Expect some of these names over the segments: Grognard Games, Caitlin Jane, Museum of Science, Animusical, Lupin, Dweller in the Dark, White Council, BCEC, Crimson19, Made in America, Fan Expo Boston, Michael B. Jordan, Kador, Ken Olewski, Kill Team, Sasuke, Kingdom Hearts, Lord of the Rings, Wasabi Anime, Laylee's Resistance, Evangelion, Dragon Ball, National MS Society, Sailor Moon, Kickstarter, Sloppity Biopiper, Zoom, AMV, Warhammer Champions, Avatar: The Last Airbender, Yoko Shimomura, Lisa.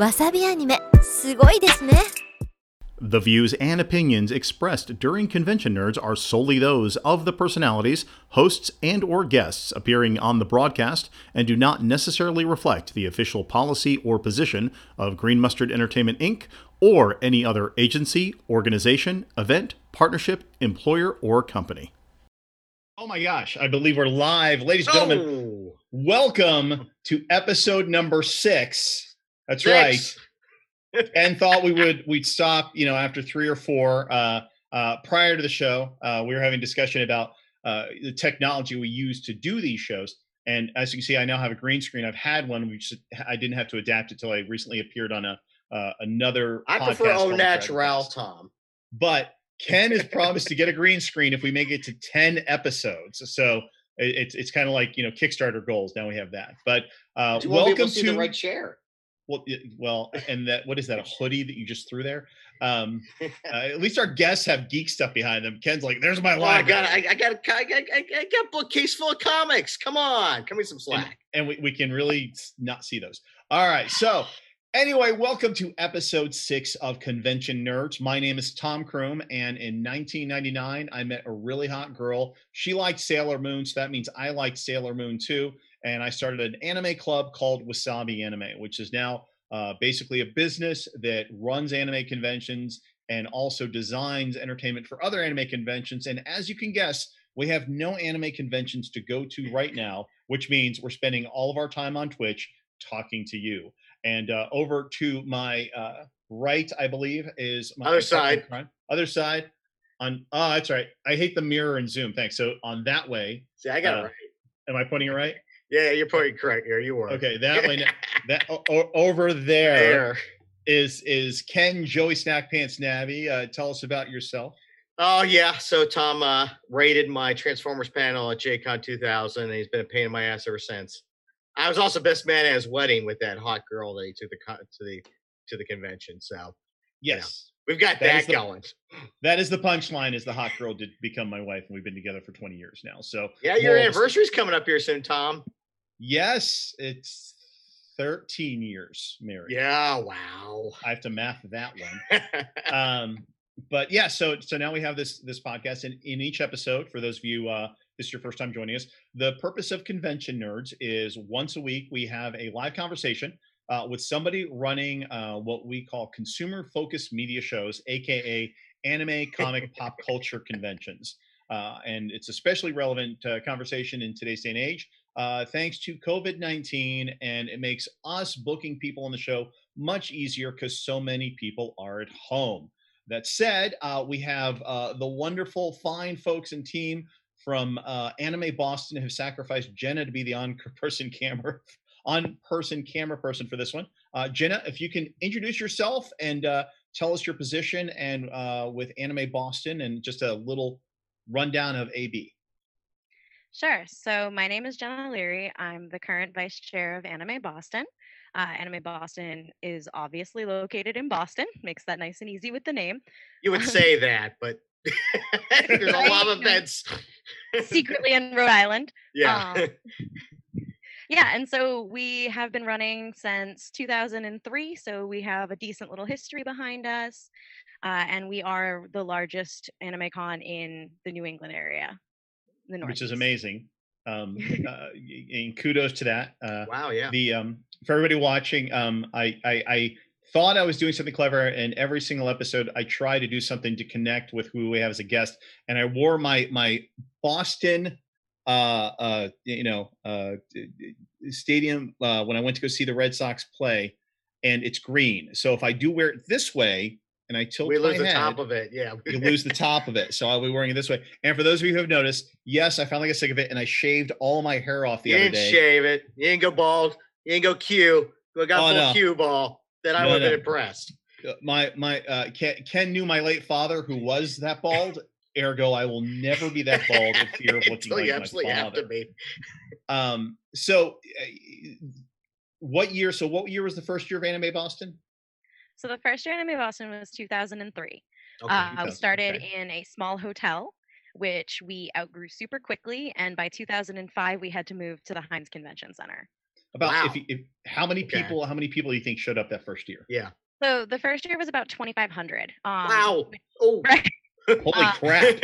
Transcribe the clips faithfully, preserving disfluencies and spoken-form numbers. Wasabi Anime, すごいですね。The views and opinions expressed during Convention Nerds are solely those of the personalities, hosts, and or guests appearing on the broadcast and do not necessarily reflect the official policy or position of Green Mustard Entertainment Incorporated or any other agency, organization, event, partnership, employer, or company. Oh my gosh, I believe we're live. Ladies and gentlemen, oh. welcome to episode number six. That's six. right. And thought we would we'd stop, you know, after three or four uh, uh, prior to the show. Uh, we were having a discussion about uh, the technology we use to do these shows. And as you can see, I now have a green screen. I've had one which I didn't have to adapt until I recently appeared on a uh, another. I podcast prefer au naturel, Tom. But Ken has promised to get a green screen if we make it to ten episodes. So it, it's it's kind of like, you know, Kickstarter goals. Now we have that. But uh, Do you welcome want to see to the right chair. Well, well, and that what is that, a hoodie that you just threw there? Um, uh, at least our guests have geek stuff behind them. Ken's like, "There's my library. Oh, I got, I got, I got, I got a bookcase full of comics. Come on, give me some slack." And, and we, we can really not see those. All right. So, anyway, welcome to episode six of Convention Nerds. My name is Tom Kroom, and in nineteen ninety-nine, I met a really hot girl. She liked Sailor Moon, so that means I liked Sailor Moon too. And I started an anime club called Wasabi Anime, which is now uh, basically a business that runs anime conventions and also designs entertainment for other anime conventions. And as you can guess, we have no anime conventions to go to right now, which means we're spending all of our time on Twitch talking to you. And uh, over to my uh, right, I believe, is my other side. Other side. On oh, that's right. I hate the mirror in Zoom. Thanks. So on that way. See, I got uh, it right. Am I pointing it right? Yeah, you're probably correct here. You were. Okay, that way. that o- over there, there is is Ken Joey Snack Pants Navi. Uh, tell us about yourself. Oh yeah, so Tom uh, rated my Transformers panel at J-Con two thousand, and he's been a pain in my ass ever since. I was also best man at his wedding with that hot girl that he took the con- to the to the convention. So yes, you know, we've got that, that going. The, that is the punchline. Is the hot girl did become my wife, and we've been together for twenty years now. So yeah, your anniversary's coming up here soon, Tom. Yes, it's thirteen years married. Yeah, wow. I have to math that one. um, but yeah, so so now we have this this podcast, and in each episode, for those of you uh, this is your first time joining us, the purpose of Convention Nerds is once a week we have a live conversation uh, with somebody running uh, what we call consumer-focused media shows, aka anime, comic, pop culture conventions, uh, and it's especially relevant uh, conversation in today's day and age. Uh, thanks to covid nineteen, and it makes us booking people on the show much easier because so many people are at home. That said, uh, we have uh, the wonderful, fine folks and team from uh, Anime Boston who sacrificed Jenna to be the on-person camera, on-person camera person for this one. Uh, Jenna, if you can introduce yourself and uh, tell us your position and uh, with Anime Boston and just a little rundown of A B. Sure. So my name is Jenna Leary. I'm the current vice chair of Anime Boston. Uh, Anime Boston is obviously located in Boston. Makes that nice and easy with the name. You would um, say that, but there's a lot of events. Secretly in Rhode Island. Yeah. Um, yeah. And so we have been running since two thousand three. So we have a decent little history behind us. Uh, and we are the largest anime con in the New England area. Which is amazing. Um, uh, and kudos to that. Uh, wow, yeah. The um, for everybody watching, um, I, I I thought I was doing something clever, and every single episode I try to do something to connect with who we have as a guest. And I wore my my Boston, uh, uh, you know, uh, stadium uh, when I went to go see the Red Sox play, and it's green. So if I do wear it this way. And I tilt we lose the head, top of it. Yeah, you lose the top of it. So I'll be wearing it this way. And for those of you who have noticed, yes, I finally got sick of it, and I shaved all my hair off the you other day. You didn't shave it. You didn't go bald. You didn't go Q. You got oh, full no. Q ball. Then I no, would have no. been impressed. My my uh, Ken, Ken knew my late father, who was that bald. Ergo, I will never be that bald in fear of looking like my absolutely father. Have to be. Um. So, uh, what year? So, what year was the first year of Anime Boston? So the first year Anime Boston was two thousand three. Okay, uh, we started okay. in a small hotel, which we outgrew super quickly. And by two thousand five, we had to move to the Hynes Convention Center. About wow. if, you, if how many okay. people how many people do you think showed up that first year? Yeah. So the first year was about twenty-five hundred. Um, wow. Oh. Right? Holy uh, crap.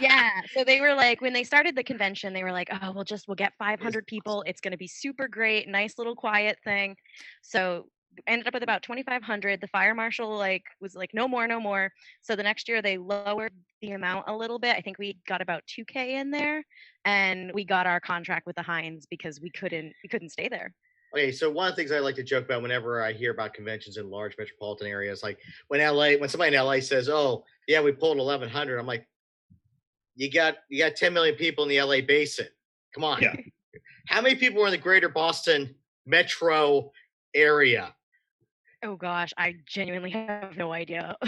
Yeah. So they were like, when they started the convention, they were like, oh, we'll just, we'll get five hundred people. It's going to be super great. Nice little quiet thing. So ended up with about twenty-five hundred. The fire marshal like was like, no more, no more. So the next year they lowered the amount a little bit. I think we got about two K in there, and we got our contract with the Hynes because we couldn't, we couldn't stay there. Okay, so one of the things I like to joke about whenever I hear about conventions in large metropolitan areas, like when L A, when somebody in L A says, "Oh, yeah, we pulled eleven hundred," I'm like, "You got you got ten million people in the L A basin. Come on, yeah. How many people were in the greater Boston metro area?" Oh gosh, I genuinely have no idea.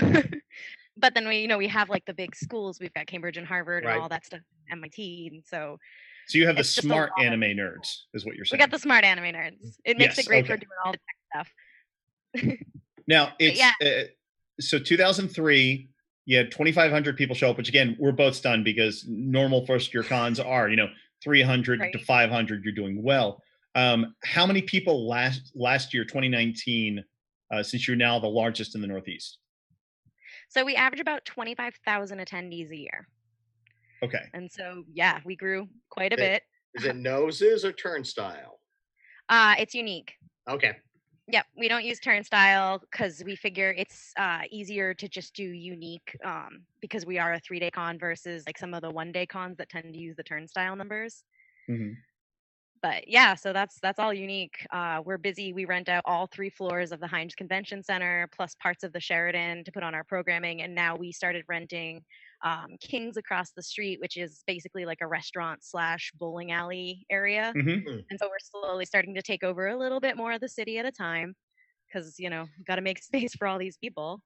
But then we, you know, we have like the big schools. We've got Cambridge and Harvard right. and all that stuff, M I T, and so. So you have it's the smart anime nerds, is what you're saying. We got the smart anime nerds. It makes yes, it great okay. for doing all the tech stuff. Now, it's yeah. uh, so two thousand three, you had twenty-five hundred people show up, which again, we're both stunned because normal first year cons are, you know, three hundred right. to five hundred, you're doing well. Um, how many people last last year, twenty nineteen, uh, since you're now the largest in the Northeast? So we average about twenty-five thousand attendees a year. Okay. And so, yeah, we grew quite a is it, bit. Is it noses or turnstile? Uh, it's unique. Okay. Yep. We don't use turnstile because we figure it's uh, easier to just do unique um, because we are a three-day con versus like some of the one-day cons that tend to use the turnstile numbers. Mm-hmm. But yeah, so that's that's all unique. Uh, we're busy. We rent out all three floors of the Hynes Convention Center plus parts of the Sheraton to put on our programming. And now we started renting Um, Kings across the street, which is basically like a restaurant slash bowling alley area. Mm-hmm. And so we're slowly starting to take over a little bit more of the city at a time because, you know, got to make space for all these people.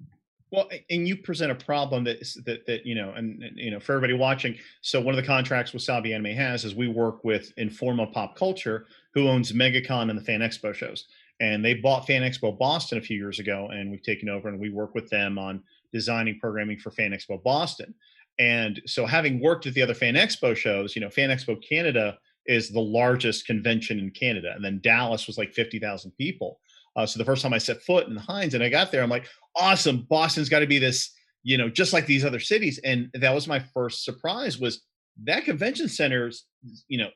Well, and you present a problem that, that, that you know, and, and, you know, for everybody watching. So one of the contracts Wasabi Anime has is we work with Informa Pop Culture, who owns MegaCon and the Fan Expo shows. And they bought Fan Expo Boston a few years ago, and we've taken over and we work with them on designing programming for Fan Expo Boston. And so having worked at the other Fan Expo shows, you know, Fan Expo Canada is the largest convention in Canada. And then Dallas was like fifty thousand people. Uh, so the first time I set foot in Hynes and I got there, I'm like, awesome, Boston's got to be this, you know, just like these other cities. And that was my first surprise was that convention center, you know,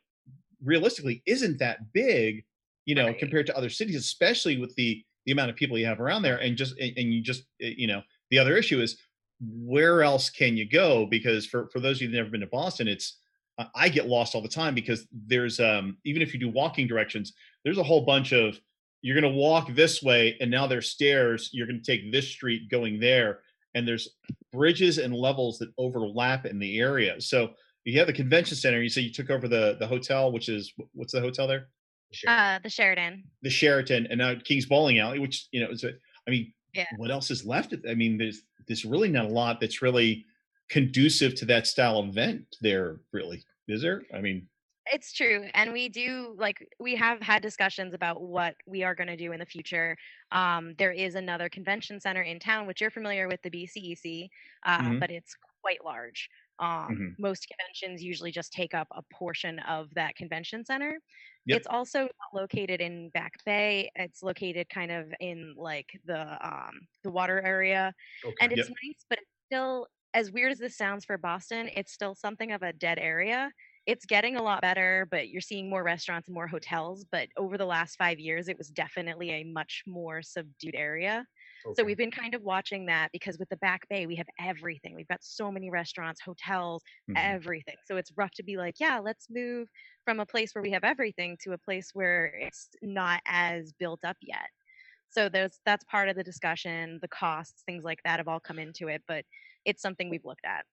realistically isn't that big, you know, right. compared to other cities, especially with the, the amount of people you have around there. And just, and, and you just, you know, the other issue is, where else can you go? Because for, for those of you who've never been to Boston, it's, uh, I get lost all the time because there's, um, even if you do walking directions, there's a whole bunch of, you're going to walk this way and now there's stairs, you're going to take this street going there. And there's bridges and levels that overlap in the area. So you have the convention center, you say you took over the, the hotel, which is, what's the hotel there? Uh, the Sheraton. The Sheraton. And now King's Bowling Alley, which, you know, is, I mean, yeah. What else is left? I mean, there's there's really not a lot that's really conducive to that style event there, really, is there? I mean, it's true. And we do, like, we have had discussions about what we are going to do in the future. Um, there is another convention center in town, which you're familiar with, the B C E C, uh, mm-hmm. but it's quite large. Um, mm-hmm. Most conventions usually just take up a portion of that convention center. Yep. It's also located in Back Bay. It's located kind of in like the um, the water area, okay. and it's yep. nice, but it's still, as weird as this sounds for Boston, it's still something of a dead area. It's getting a lot better, but you're seeing more restaurants and more hotels. But over the last five years, it was definitely a much more subdued area. Okay. So we've been kind of watching that because with the Back Bay, we have everything. We've got so many restaurants, hotels, mm-hmm. everything. So it's rough to be like, yeah, let's move from a place where we have everything to a place where it's not as built up yet. So there's, that's part of the discussion. The costs, things like that have all come into it, but it's something we've looked at.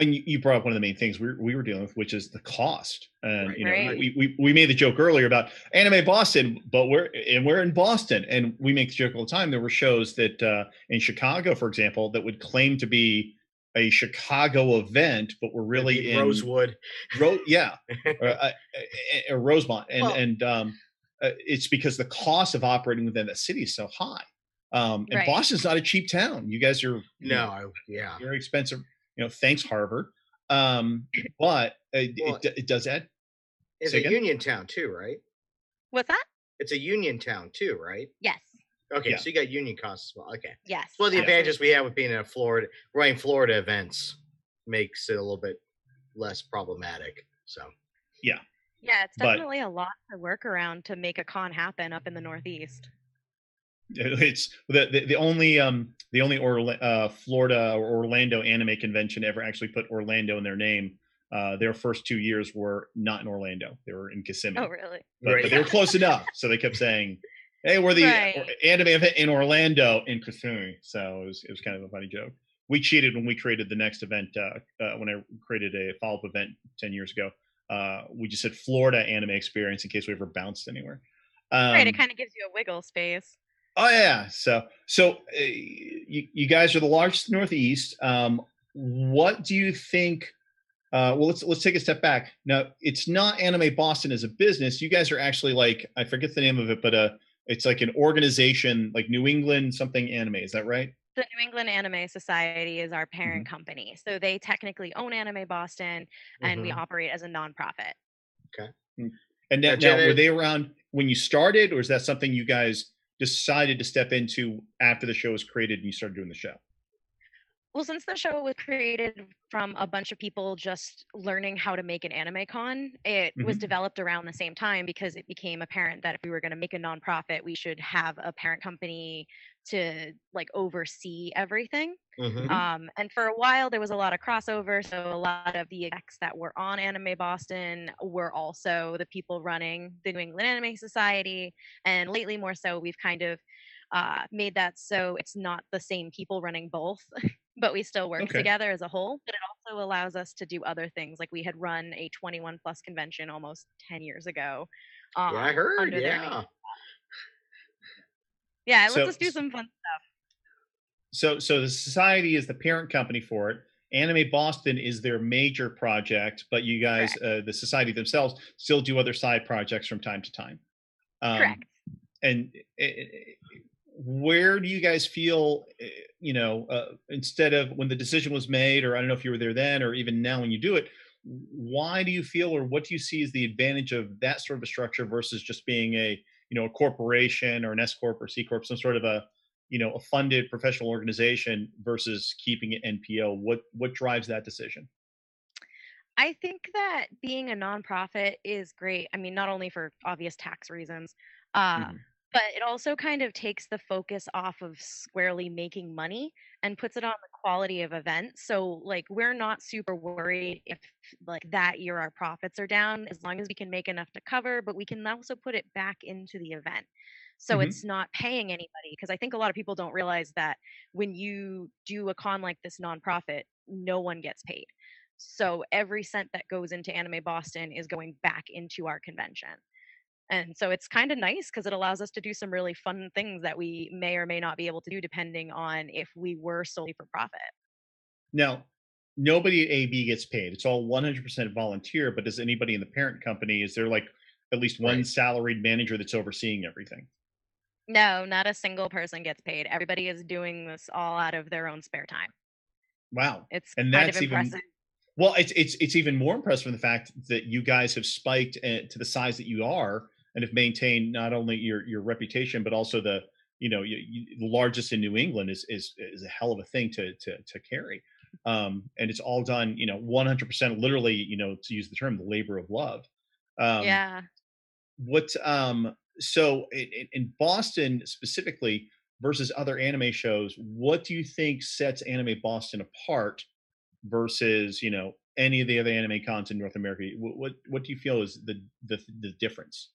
And you brought up one of the main things we we were dealing with, which is the cost. And right, you know, right. we, we we made the joke earlier about Anime Boston, but we're and we're in Boston, and we make the joke all the time. There were shows that uh, in Chicago, for example, that would claim to be a Chicago event, but were really in Rosewood, Ro- yeah, or, uh, or Rosemont, and well, and um, uh, it's because the cost of operating within that city is so high. Um, and right. Boston's not a cheap town. You guys are you no, know, I, yeah, very expensive. You know, thanks Harvard, um, but it, well, it, it does add. It's a union town too, right? What's that? It's a union town too, right? Yes. Okay, yeah. So you got union costs as well. Okay. Yes. Well, the advantages we have with being in a Florida, running Florida events makes it a little bit less problematic. So. Yeah. Yeah, it's definitely but, a lot to work around to make a con happen up in the Northeast. It's the the, the only um the only Orla- uh, Florida or Orlando anime convention ever actually put Orlando in their name. Uh, their first two years were not in Orlando; they were in Kissimmee. Oh, really? But, right. but they were close enough, so they kept saying, "Hey, we're the right. anime event in Orlando in Kissimmee." So it was it was kind of a funny joke. We cheated when we created the next event. Uh, uh, when I created a follow up event ten years ago, uh, we just said Florida Anime Experience in case we ever bounced anywhere. Um, right. It kind of gives you a wiggle space. Oh yeah. So so uh, you you guys are the largest Northeast. Um, what do you think? Uh, well, let's let's take a step back. Now, it's not Anime Boston as a business. You guys are actually like, I forget the name of it, but uh, it's like an organization, like New England something Anime. Is that right? The New England Anime Society is our parent mm-hmm. company. So they technically own Anime Boston, and mm-hmm. we operate as a nonprofit. Okay. And now, now, were they around when you started, or is that something you guys decided to step into after the show was created and you started doing the show? Well, since the show was created from a bunch of people just learning how to make an anime con, it mm-hmm. was developed around the same time because it became apparent that if we were going to make a nonprofit, we should have a parent company to like oversee everything. Mm-hmm. Um, and for a while, there was a lot of crossover. So a lot of the execs that were on Anime Boston were also the people running the New England Anime Society. And lately, more so, we've kind of uh, made that so it's not the same people running both. But we still work okay. together as a whole. But it also allows us to do other things. Like we had run a twenty-one plus convention almost ten years ago. Um, yeah, I heard. Under yeah. Their name. Yeah. So, let's just do some fun stuff. So, so the society is the parent company for it. Anime Boston is their major project, but you guys, uh, the society themselves, still do other side projects from time to time. Um, Correct. And. It, it, Where do you guys feel, you know, uh, instead of when the decision was made, or I don't know if you were there then, or even now when you do it, why do you feel, or what do you see as the advantage of that sort of a structure versus just being a, you know, a corporation or an S corp or C corp, some sort of a, you know, a funded professional organization versus keeping it N P O? What what drives that decision? I think that being a nonprofit is great. I mean, not only for obvious tax reasons. Uh, mm-hmm. But it also kind of takes the focus off of squarely making money and puts it on the quality of events. So like we're not super worried if like that year our profits are down, as long as we can make enough to cover, but we can also put it back into the event. So mm-hmm. it's not paying anybody, because I think a lot of people don't realize that when you do a con like this nonprofit, no one gets paid. So every cent that goes into Anime Boston is going back into our convention. And so it's kind of nice because it allows us to do some really fun things that we may or may not be able to do depending on if we were solely for profit. Now, nobody at A B gets paid. It's all one hundred percent volunteer, but does anybody in the parent company, is there like at least one right. salaried manager that's overseeing everything? No, not a single person gets paid. Everybody is doing this all out of their own spare time. Wow. It's and kind that's of impressive. Even- Well, it's it's it's even more impressive in the fact that you guys have spiked to the size that you are and have maintained not only your your reputation, but also the you know you, you, the largest in New England is is is a hell of a thing to to to carry, um, and it's all done you know one hundred percent literally you know to use the term the labor of love. Um, yeah. What um so in, in Boston specifically versus other anime shows, what do you think sets Anime Boston apart versus, you know, any of the other anime cons in North America? What, what what do you feel is the the the difference?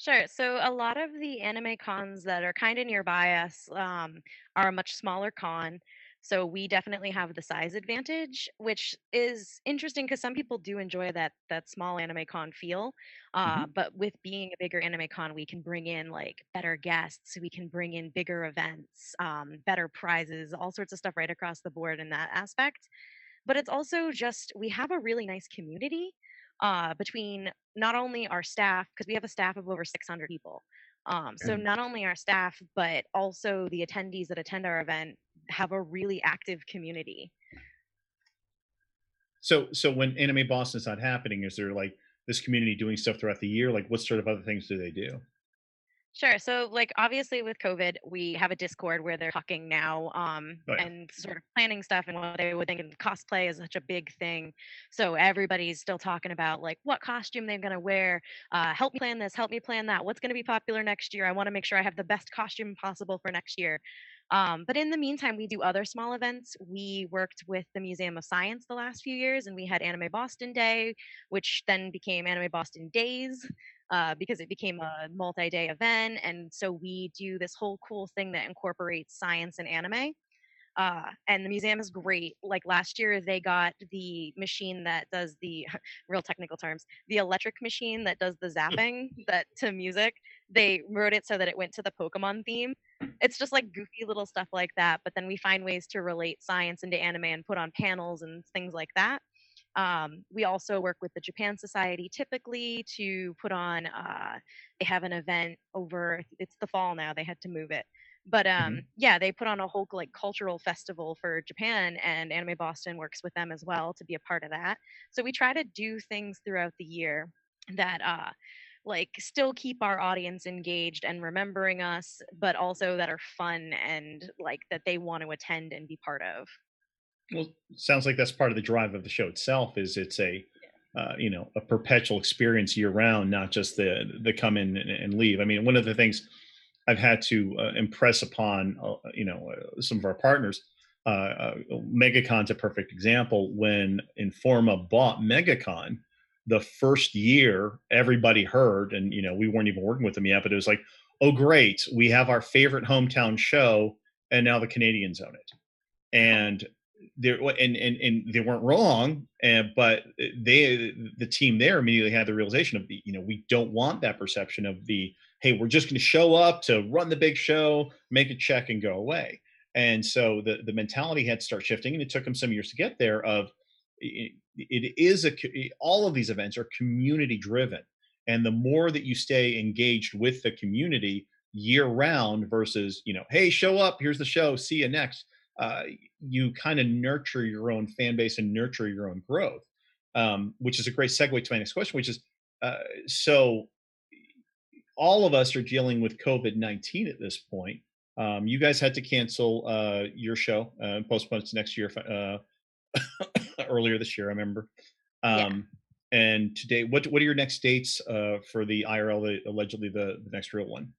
Sure. So a lot of the anime cons that are kind of nearby us um, are a much smaller con. So we definitely have the size advantage, which is interesting because some people do enjoy that that small anime con feel. Uh, mm-hmm. But with being a bigger anime con, we can bring in like better guests, we can bring in bigger events, um, better prizes, all sorts of stuff right across the board in that aspect. But it's also just we have a really nice community uh, between not only our staff, because we have a staff of over six hundred people. Um, so not only our staff, but also the attendees that attend our event have a really active community. So so when Anime Boston's not happening, is there like this community doing stuff throughout the year? Like, what sort of other things do they do? Sure. So, like, obviously with COVID, we have a Discord where they're talking now um, oh, yeah. and sort of planning stuff and what they would think. And cosplay is such a big thing. So everybody's still talking about, like, what costume they're going to wear. Uh, help me plan this. Help me plan that. What's going to be popular next year? I want to make sure I have the best costume possible for next year. Um, but in the meantime, we do other small events. We worked with the Museum of Science the last few years, and we had Anime Boston Day, which then became Anime Boston Days uh, because it became a multi-day event. And so we do this whole cool thing that incorporates science and anime. Uh, and the museum is great. Like last year, they got the machine that does the, real technical terms, the electric machine that does the zapping that to music. They wrote it so that it went to the Pokémon theme. It's just like goofy little stuff like that. But then we find ways to relate science into anime and put on panels and things like that. Um, we also work with the Japan Society typically to put on, uh, they have an event over, it's the fall now, they had to move it. But um, mm-hmm. yeah, they put on a whole like cultural festival for Japan, and Anime Boston works with them as well to be a part of that. So we try to do things throughout the year that uh, like still keep our audience engaged and remembering us, but also that are fun and like that they want to attend and be part of. Well, sounds like that's part of the drive of the show itself, is it's a, yeah. uh, you know, a perpetual experience year round, not just the, the come in and leave. I mean, one of the things I've had to uh, impress upon, uh, you know, uh, some of our partners, uh, uh, MegaCon's a perfect example. When Informa bought MegaCon, the first year everybody heard, and, you know, we weren't even working with them yet, but it was like, oh, great, we have our favorite hometown show, and now the Canadians own it. And There and, and and they weren't wrong, and but they the team there immediately had the realization of the, you know, we don't want that perception of the, hey, we're just going to show up to run the big show, make a check, and go away. And so the the mentality had to start shifting, and it took them some years to get there. Of it, it is a all of these events are community driven, and the more that you stay engaged with the community year round versus, you know, hey, show up, here's the show, see you next. Uh, you kind of nurture your own fan base and nurture your own growth, um, which is a great segue to my next question, which is, uh, so all of us are dealing with COVID nineteen at this point. Um, you guys had to cancel uh, your show, uh, postpone it to next year, uh, earlier this year, I remember. Um, yeah. And today, what what are your next dates uh, for the I R L, allegedly the, the next real one?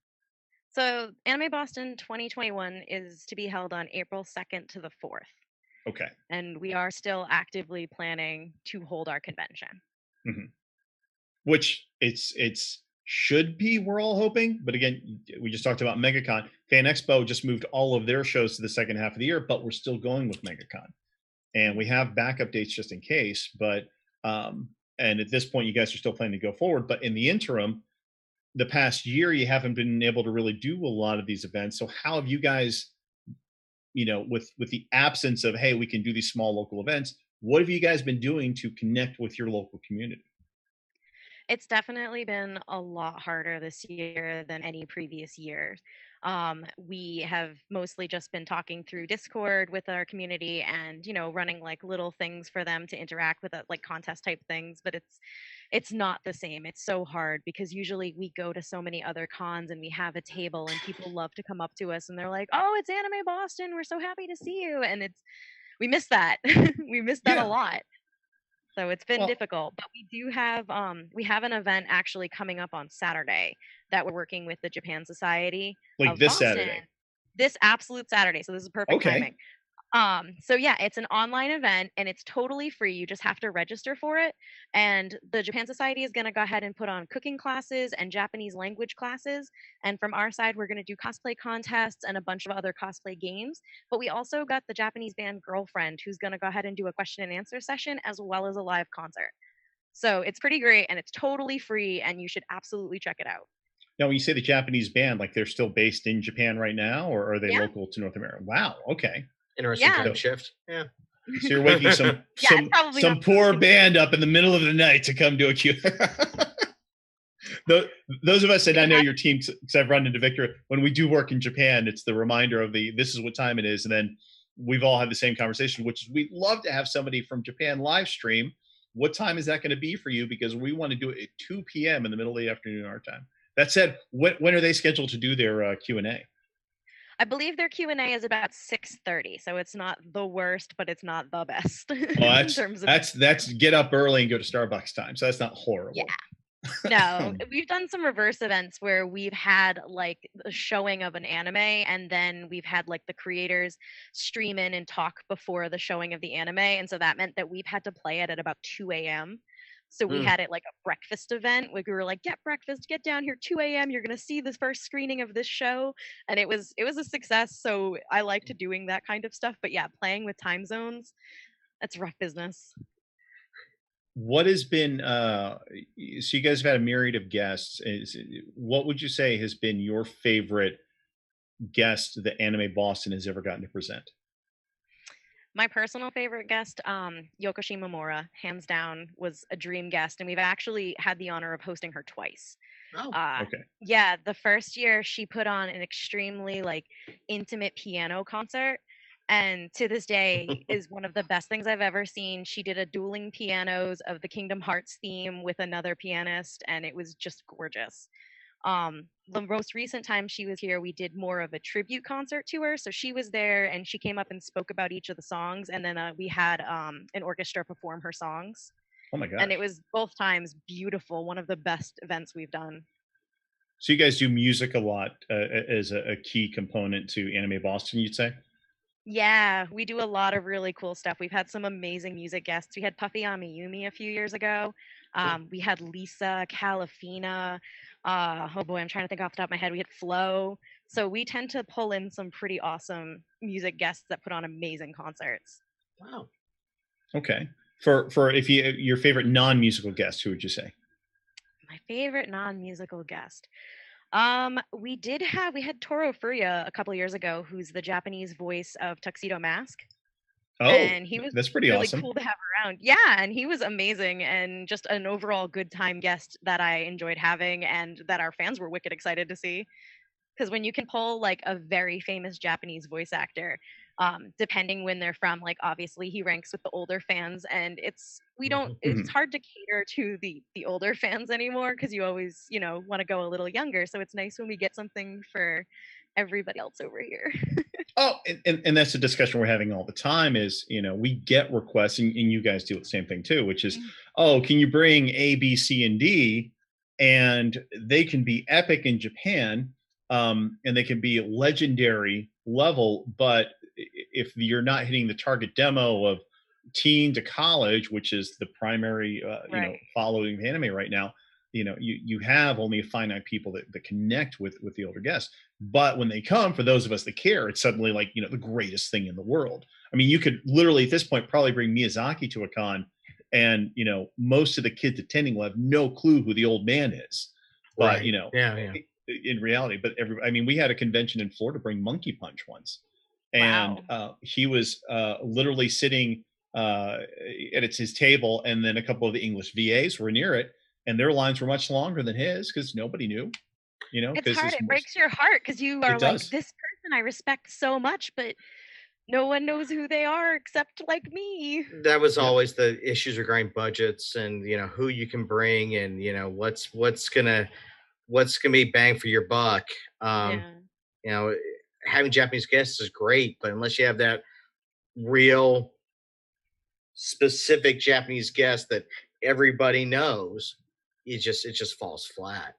So Anime Boston twenty twenty-one is to be held on April second to the fourth. Okay. And we are still actively planning to hold our convention. Mm-hmm. Which it's it's should be, we're all hoping. But again, we just talked about MegaCon. Fan Expo just moved all of their shows to the second half of the year, but we're still going with MegaCon. And we have backup dates just in case. But um, and at this point, you guys are still planning to go forward. But in the interim, the past year, you haven't been able to really do a lot of these events. So how have you guys, you know, with, with the absence of, hey, we can do these small local events, what have you guys been doing to connect with your local community? It's definitely been a lot harder this year than any previous year. Um, we have mostly just been talking through Discord with our community and, you know, running like little things for them to interact with, like contest type things. But it's it's not the same. It's so hard because usually we go to so many other cons and we have a table and people love to come up to us and they're like, oh, it's Anime Boston. We're so happy to see you. And it's we miss that. we miss that yeah. a lot. So it's been well, difficult, but we do have um, we have an event actually coming up on Saturday that we're working with the Japan Society. Like this Boston. Saturday? This absolute Saturday. So this is perfect okay. timing. Um, so yeah, it's an online event and it's totally free. You just have to register for it. And the Japan Society is going to go ahead and put on cooking classes and Japanese language classes. And from our side, we're going to do cosplay contests and a bunch of other cosplay games. But we also got the Japanese band Girlfriend, who's going to go ahead and do a question and answer session as well as a live concert. So it's pretty great and it's totally free and you should absolutely check it out. Now, when you say the Japanese band, like they're still based in Japan right now, or are they yeah. local to North America? Wow. Okay. Interesting yeah. time shift. Yeah. So you're waking some yeah, some, some poor band up in the middle of the night to come do a Q. Those of us, and I know your team, because I've run into Victor, when we do work in Japan, it's the reminder of the, this is what time it is. And then we've all had the same conversation, which is we'd love to have somebody from Japan live stream what time is that going to be for you? Because we want to do it at two p m in the middle of the afternoon our time. That said, when, when are they scheduled to do their uh, Q and A? I believe their Q and A is about six thirty, so it's not the worst, but it's not the best. Well, that's, in terms of that's, that's get up early and go to Starbucks time, so that's not horrible. Yeah. No, we've done some reverse events where we've had like a showing of an anime, and then we've had like the creators stream in and talk before the showing of the anime. And so that meant that we've had to play it at about two a m So we mm. had it like a breakfast event where we were like, get breakfast, get down here, two a m You're going to see the first screening of this show. And it was it was a success. So I liked doing that kind of stuff. But yeah, playing with time zones, that's rough business. What has been, uh, so you guys have had a myriad of guests. Is, what would you say has been your favorite guest that Anime Boston has ever gotten to present? My personal favorite guest, um, Yoko Shimomura, hands down, was a dream guest. And we've actually had the honor of hosting her twice. Oh, uh, okay. Yeah, the first year she put on an extremely like intimate piano concert. And to this day is one of the best things I've ever seen. She did a dueling pianos of the Kingdom Hearts theme with another pianist, and it was just gorgeous. Um, the most recent time she was here, we did more of a tribute concert to her. So she was there, and she came up and spoke about each of the songs, and then uh, we had um, an orchestra perform her songs. Oh my god! And it was both times beautiful, one of the best events we've done. So you guys do music a lot uh, as a, a key component to Anime Boston, you'd say? Yeah, we do a lot of really cool stuff. We've had some amazing music guests. We had Puffy Amiyumi a few years ago. Um, we had Lisa, Calafina. Uh, oh boy, I'm trying to think off the top of my head. We had Flo. So we tend to pull in some pretty awesome music guests that put on amazing concerts. Wow. Okay. For for if you your favorite non-musical guest, who would you say? My favorite non-musical guest. Um, we did have, we had Toru Furuya a couple years ago, who's the Japanese voice of Tuxedo Mask. Oh, and he was that's pretty really awesome. Cool to have around. Yeah, and he was amazing and just an overall good time guest that I enjoyed having and that our fans were wicked excited to see. Because when you can pull like a very famous Japanese voice actor, um, depending when they're from, like obviously he ranks with the older fans, and it's we don't it's hard to cater to the the older fans anymore because you always you know want to go a little younger. So it's nice when we get something for everybody else over here. Oh, and, and, and that's a discussion we're having all the time is, you know, we get requests and, and you guys do the same thing too, which is, mm-hmm. oh, can you bring A, B, C, and D, and they can be epic in Japan. Um, and they can be legendary level, but if you're not hitting the target demo of teen to college, which is the primary, uh, right. you know, following anime right now, you know, you, you have only a finite people that, that connect with, with the older guests. But when they come, for those of us that care, it's suddenly like, you know, the greatest thing in the world. I mean, you could literally at this point probably bring Miyazaki to a con and, you know, most of the kids attending will have no clue who the old man is, right. but you know, yeah, yeah. It, in reality, but every, I mean, we had a convention in Florida bring Monkey Punch once, and wow. uh, he was uh, literally sitting uh, at it's his table, and then a couple of the English V As were near it, and their lines were much longer than his because nobody knew. You know, it's hard. It breaks your heart because you are like, this person I respect so much, but no one knows who they are except like me. That was always the issues regarding budgets and you know who you can bring and you know what's what's gonna. What's going to be bang for your buck? Um, yeah. You know, having Japanese guests is great, but unless you have that real specific Japanese guest that everybody knows, it just it just falls flat.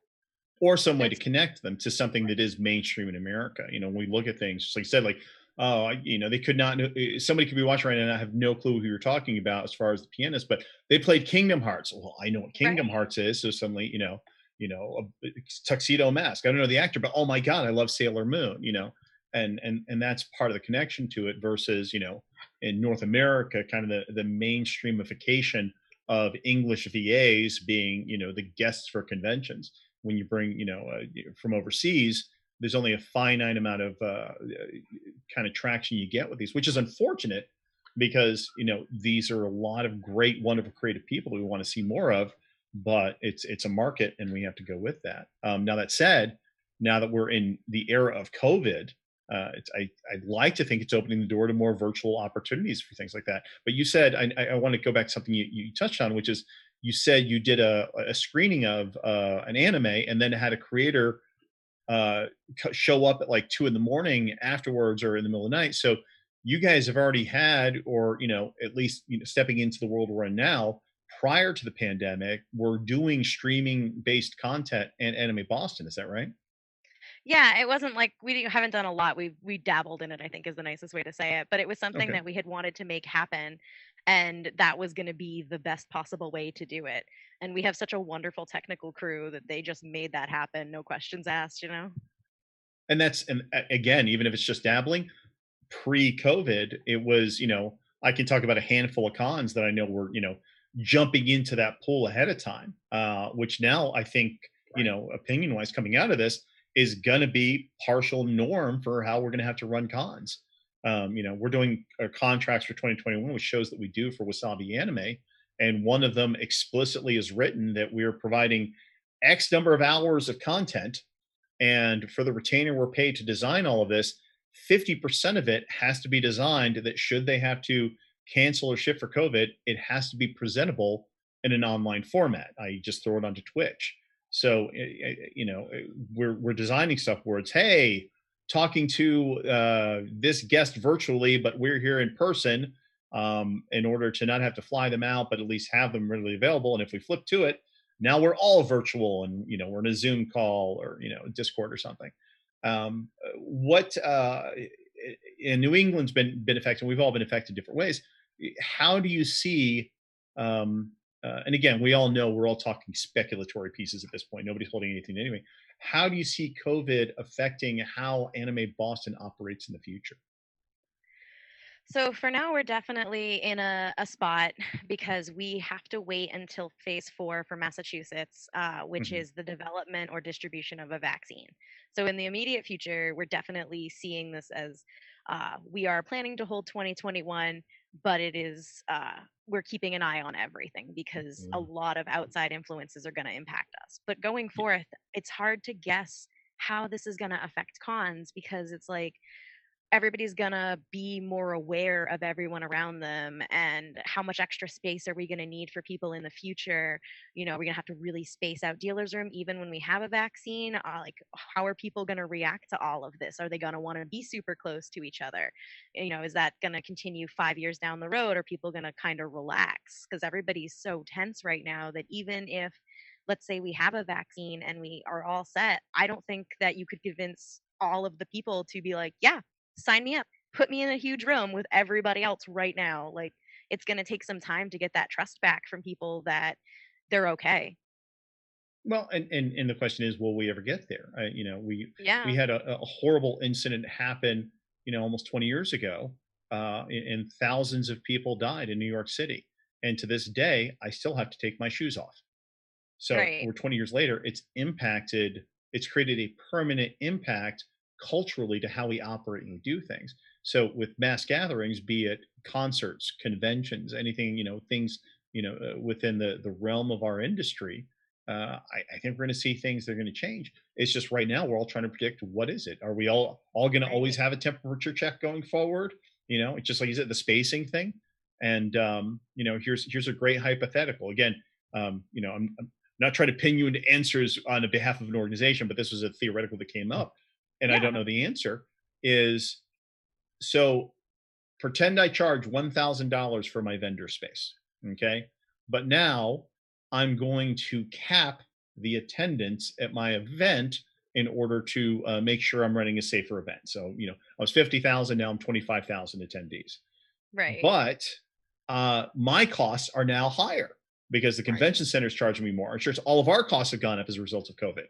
Or some way to connect them to something that is mainstream in America. You know, when we look at things, just like you said, like, oh, you know, they could not, somebody could be watching right now and I have no clue who you're talking about as far as the pianist, but they played Kingdom Hearts. Well, I know what Kingdom right. Hearts is, so suddenly, you know, you know, a Tuxedo Mask. I don't know the actor, but oh my God, I love Sailor Moon, you know, and, and, and that's part of the connection to it versus, you know, in North America, kind of the, the mainstreamification of English V As being, you know, the guests for conventions. When you bring, you know, uh, from overseas, there's only a finite amount of uh, kind of traction you get with these, which is unfortunate because, you know, these are a lot of great, wonderful, creative people we want to see more of. But it's it's a market, and we have to go with that. Um, now that said, now that we're in the era of COVID, uh, it's, I, I'd like to think it's opening the door to more virtual opportunities for things like that. But you said, I, I want to go back to something you, you touched on, which is you said you did a, a screening of uh, an anime and then had a creator uh, show up at like two in the morning afterwards or in the middle of the night. So you guys have already had, or, you know, at least you know, stepping into the world we're in now, prior to the pandemic, were doing streaming based content and Anime Boston. Is that right? Yeah, it wasn't like we didn't, haven't done a lot. We we dabbled in it, I think, is the nicest way to say it. But it was something okay. that we had wanted to make happen, and that was going to be the best possible way to do it. And we have such a wonderful technical crew that they just made that happen, no questions asked, you know. And that's, and again, even if it's just dabbling, pre-COVID, it was, you know, I can talk about a handful of cons that I know were, you know, jumping into that pool ahead of time, uh, which now I think, you know, opinion-wise, coming out of this, is going to be partial norm for how we're going to have to run cons. Um, you know, we're doing our contracts for twenty twenty-one with shows that we do for Wasabi Anime. And one of them explicitly is written that we're providing X number of hours of content. And for the retainer we're paid to design all of this, fifty percent of it has to be designed that should they have to cancel or shift for COVID, it has to be presentable in an online format. I just throw it onto Twitch. So, you know, we're, we're designing stuff where it's, hey, talking to uh, this guest virtually, but we're here in person um, in order to not have to fly them out, but at least have them readily available. And if we flip to it, now we're all virtual and, you know, we're in a Zoom call or, you know, Discord or something. Um, what uh, in New England's been, been affected, we've all been affected different ways. How do you see um, Uh, and again, we all know we're all talking speculatory pieces at this point. Nobody's holding anything anyway. How do you see COVID affecting how Anime Boston operates in the future? So for now, we're definitely in a, a spot because we have to wait until phase four for Massachusetts, uh, which mm-hmm. is the development or distribution of a vaccine. So in the immediate future, we're definitely seeing this as uh, we are planning to hold twenty twenty-one, but it is, uh, we're keeping an eye on everything because mm. a lot of outside influences are going to impact us. But going forth, it's hard to guess how this is going to affect cons because it's like everybody's going to be more aware of everyone around them and how much extra space are we going to need for people in the future? You know, we're going to have to really space out dealer's room even when we have a vaccine. Uh, like, how are people going to react to all of this? Are they going to want to be super close to each other? You know, is that going to continue five years down the road? Are people going to kind of relax? Because everybody's so tense right now that even if, let's say, we have a vaccine and we are all set, I don't think that you could convince all of the people to be like, yeah, sign me up, put me in a huge room with everybody else right now. Like, it's going to take some time to get that trust back from people that they're okay. Well, and, and, and the question is, will we ever get there? Uh, you know, we, yeah. we had a, a horrible incident happen, you know, almost twenty years ago, uh, and, and thousands of people died in New York City. And to this day, I still have to take my shoes off. So right. we're twenty years later, it's impacted, it's created a permanent impact culturally to how we operate and do things. So with mass gatherings, be it concerts, conventions, anything, you know, things, you know, uh, within the, the realm of our industry, uh, I, I think we're going to see things that are going to change. It's just right now, we're all trying to predict what is it? Are we all, all going to always have a temperature check going forward? You know, it's just like you said, the spacing thing. And, um, you know, here's, here's a great hypothetical. Again, um, you know, I'm, I'm not trying to pin you into answers on behalf of an organization, but this was a theoretical that came up. And yeah. I don't know the answer is, so pretend I charge one thousand dollars for my vendor space. Okay. But now I'm going to cap the attendance at my event in order to uh, make sure I'm running a safer event. So, you know, I was fifty thousand, now I'm twenty-five thousand attendees. Right. But uh, my costs are now higher because the convention right. center is charging me more. I'm sure all of our costs have gone up as a result of COVID.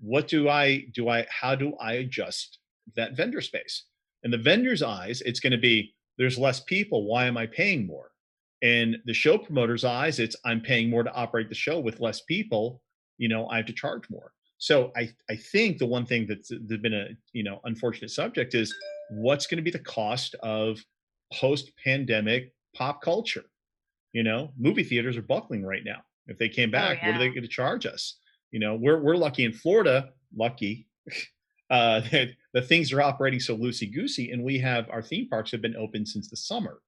What do I do? I how do I adjust that vendor space? In the vendor's eyes, it's going to be there's less people. Why am I paying more? In the show promoter's eyes, it's I'm paying more to operate the show with less people. You know, I have to charge more. So I I think the one thing that's, that's been a you know unfortunate subject is what's going to be the cost of post-pandemic pop culture. You know, movie theaters are buckling right now. If they came back, oh, yeah. what are they going to charge us? You know, we're we're lucky in Florida, lucky, uh, that the things are operating so loosey-goosey, and we have our theme parks have been open since the summer,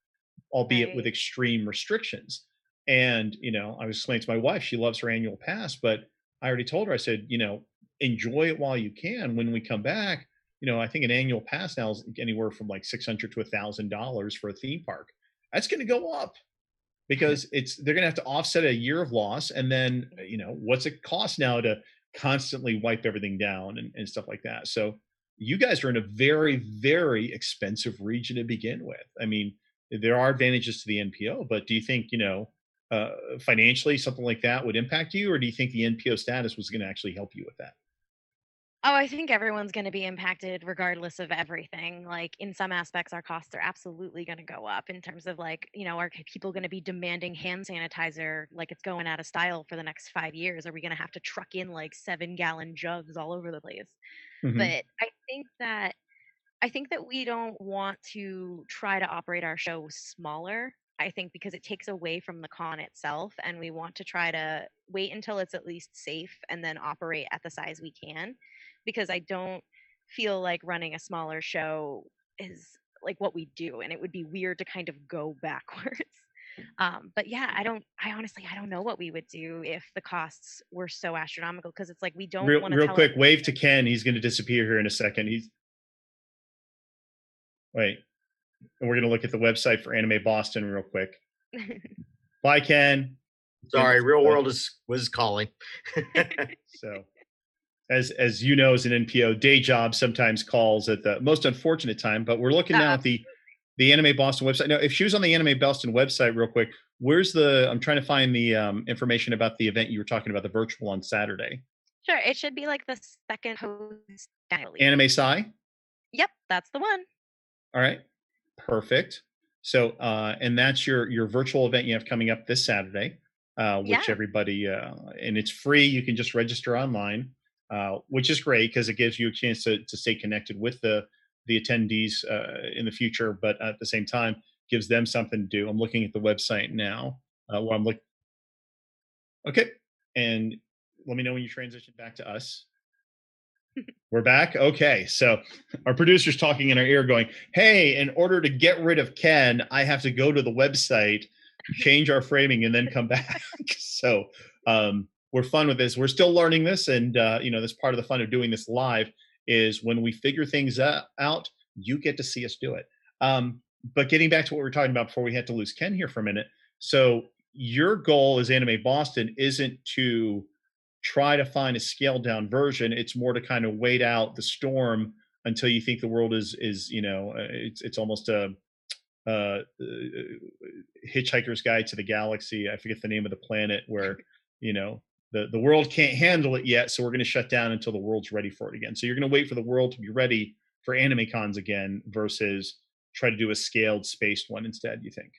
albeit right. with extreme restrictions. And, you know, I was explaining to my wife, she loves her annual pass, but I already told her, I said, you know, enjoy it while you can. When we come back, you know, I think an annual pass now is anywhere from like six hundred dollars to one thousand dollars for a theme park. That's going to go up because it's, they're going to have to offset a year of loss. And then, you know, what's it cost now to constantly wipe everything down and, and stuff like that. So you guys are in a very, very expensive region to begin with. I mean, there are advantages to the N P O, but do you think, you know, uh, financially something like that would impact you? Or do you think the N P O status was going to actually help you with that? Oh, I think everyone's going to be impacted regardless of everything. Like in some aspects, our costs are absolutely going to go up in terms of like, you know, are people going to be demanding hand sanitizer like it's going out of style for the next five years? Are we going to have to truck in like seven gallon jugs all over the place? Mm-hmm. But I think that I think that we don't want to try to operate our show smaller. I think because it takes away from the con itself, and we want to try to wait until it's at least safe and then operate at the size we can, because I don't feel like running a smaller show is like what we do, and it would be weird to kind of go backwards. Um, but yeah, I don't, I honestly, I don't know what we would do if the costs were so astronomical, because it's like, we don't want to. Real quick, wave to Ken. He's going to disappear here in a second. He's. Wait. And we're going to look at the website for Anime Boston real quick. Bye, Ken. Sorry, Real World is was calling. So, as as you know, as an N P O, day job sometimes calls at the most unfortunate time. But we're looking uh, now at the the Anime Boston website. Now, if she was on the Anime Boston website real quick, where's the? I'm trying to find the um, information about the event you were talking about, the virtual on Saturday. Sure, it should be like the second host. Anime Sai. Yep, that's the one. All right. Perfect. So, uh, and that's your, your virtual event you have coming up this Saturday, uh, which yeah. everybody, uh, and it's free. You can just register online, uh, which is great because it gives you a chance to, to stay connected with the, the attendees, uh, in the future, but at the same time gives them something to do. I'm looking at the website now, uh, where I'm like, okay. And let me know when you transition back to us. We're back. Okay. So our producer's talking in our ear going, hey, in order to get rid of Ken, I have to go to the website, change our framing, and then come back. So um, we're fun with this. We're still learning this. And, uh, you know, that's part of the fun of doing this live is when we figure things out, you get to see us do it. Um, but getting back to what we were talking about before we had to lose Ken here for a minute. So your goal as Anime Boston isn't to try to find a scaled down version. It's more to kind of wait out the storm until you think the world is, is, you know, it's, it's almost a, a Hitchhiker's Guide to the Galaxy. I forget the name of the planet where, you know, the, the world can't handle it yet. So we're going to shut down until the world's ready for it again. So you're going to wait for the world to be ready for anime cons again, versus try to do a scaled spaced one instead, you think?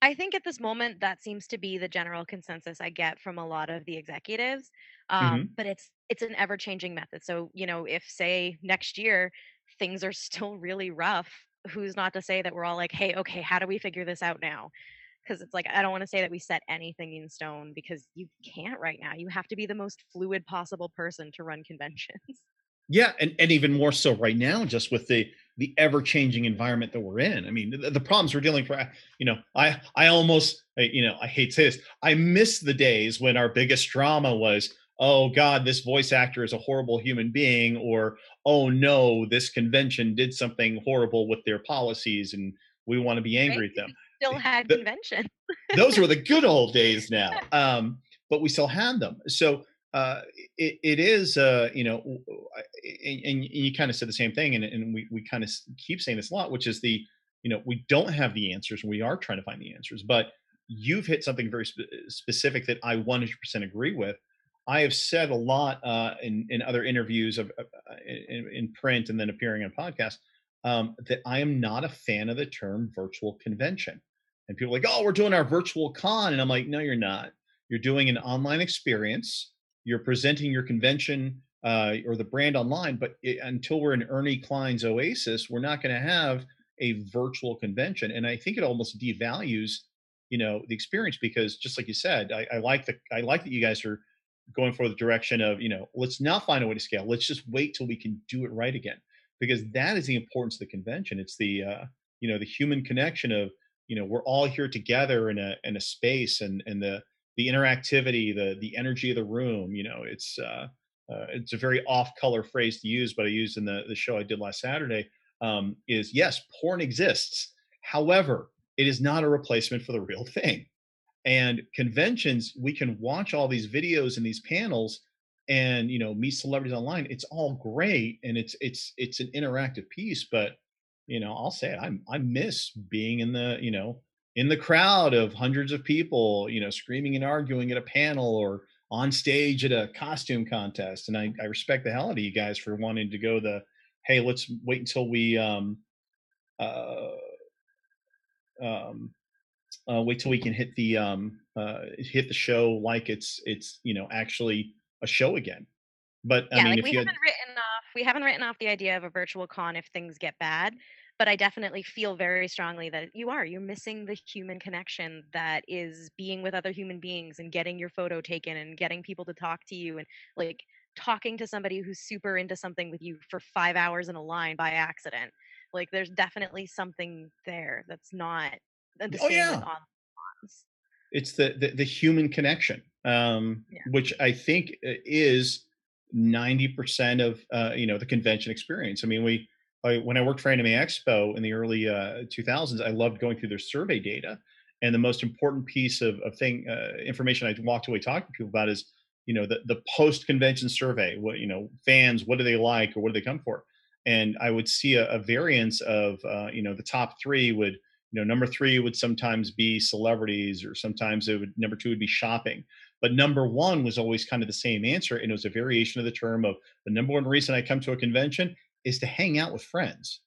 I think at this moment, that seems to be the general consensus I get from a lot of the executives, um, mm-hmm. but it's it's an ever-changing method. So, you know, if, say, next year, things are still really rough, who's not to say that we're all like, hey, okay, how do we figure this out now? Because it's like, I don't want to say that we set anything in stone, because you can't right now. You have to be the most fluid possible person to run conventions. Yeah, and, and even more so right now, just with the the ever-changing environment that we're in. I mean, the, the problems we're dealing with, you know, I I almost, you know, I hate to say this, I miss the days when our biggest drama was, oh, God, this voice actor is a horrible human being, or, oh, no, this convention did something horrible with their policies, and we want to be angry right? at them. We still had the, conventions. Those were the good old days now, um, but we still had them. So uh it, it is uh you know and, and you kind of said the same thing, and, and we we kind of keep saying this a lot, which is the you know we don't have the answers, we are trying to find the answers, but you've hit something very spe- specific that I one hundred percent agree with. I have said a lot uh in, in other interviews of uh, in, in print and then appearing on podcasts um that I am not a fan of the term virtual convention, and people are like, oh, we're doing our virtual con, and I'm like, no, you're not. You're doing an online experience. You're presenting your convention uh, or the brand online, but it, until we're in Ernie Klein's Oasis, we're not going to have a virtual convention. And I think it almost devalues, you know, the experience, because just like you said, I, I like the I like that you guys are going for the direction of, you know, let's not find a way to scale. Let's just wait till we can do it right again. because that is the importance of the convention. It's the, uh, you know, the human connection of, you know, we're all here together in a, in a space, and, and the, the interactivity, the, the energy of the room. You know, it's, uh, uh, it's a very off color phrase to use, but I used in the, the show I did last Saturday, um, is yes, porn exists. However, it is not a replacement for the real thing. And conventions, we can watch all these videos and these panels and, you know, meet celebrities online. It's all great. And it's, it's, it's an interactive piece, but, you know, I'll say it, I, I miss being in the, you know, in the crowd of hundreds of people, you know, screaming and arguing at a panel or on stage at a costume contest. And I, I respect the hell out of you guys for wanting to go the, hey, let's wait until we, um, uh, um, Uh, wait till we can hit the um, uh, hit the show like it's it's you know actually a show again. But yeah, I mean, like if we you haven't had... written off we haven't written off the idea of a virtual con if things get bad. But I definitely feel very strongly that you are you're missing the human connection that is being with other human beings and getting your photo taken and getting people to talk to you and like talking to somebody who's super into something with you for five hours in a line by accident. Like there's definitely something there that's not. Oh yeah, it's the, the the human connection, um, yeah. which I think is ninety percent of uh, you know the convention experience. I mean, we I, when I worked for Anime Expo in the early uh, two thousands, I loved going through their survey data, and the most important piece of, of thing uh, information I walked away talking to people about is you know the the post convention survey. What you know, fans, what do they like or what do they come for? And I would see a, a variance of uh, you know the top three would. You know, number three would sometimes be celebrities, or sometimes it would number two would be shopping. But number one was always kind of the same answer. And it was a variation of the term of the number one reason I come to a convention is to hang out with friends.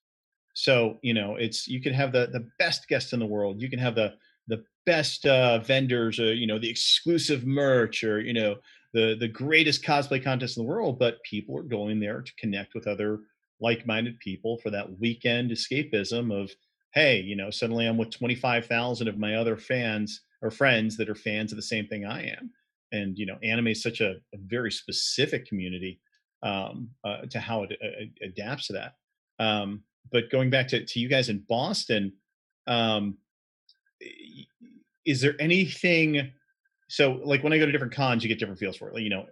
So, you know, it's you can have the, the best guests in the world. You can have the the best uh, vendors, or, you know, the exclusive merch, or, you know, the, the greatest cosplay contest in the world. But people are going there to connect with other like-minded people for that weekend escapism of, hey, you know, suddenly I'm with twenty-five thousand of my other fans or friends that are fans of the same thing I am. And, you know, anime is such a, a very specific community um, uh, to how it uh, adapts to that. Um, but going back to, to you guys in Boston, um, is there anything, so like when I go to different cons, you get different feels for it. Like, you know,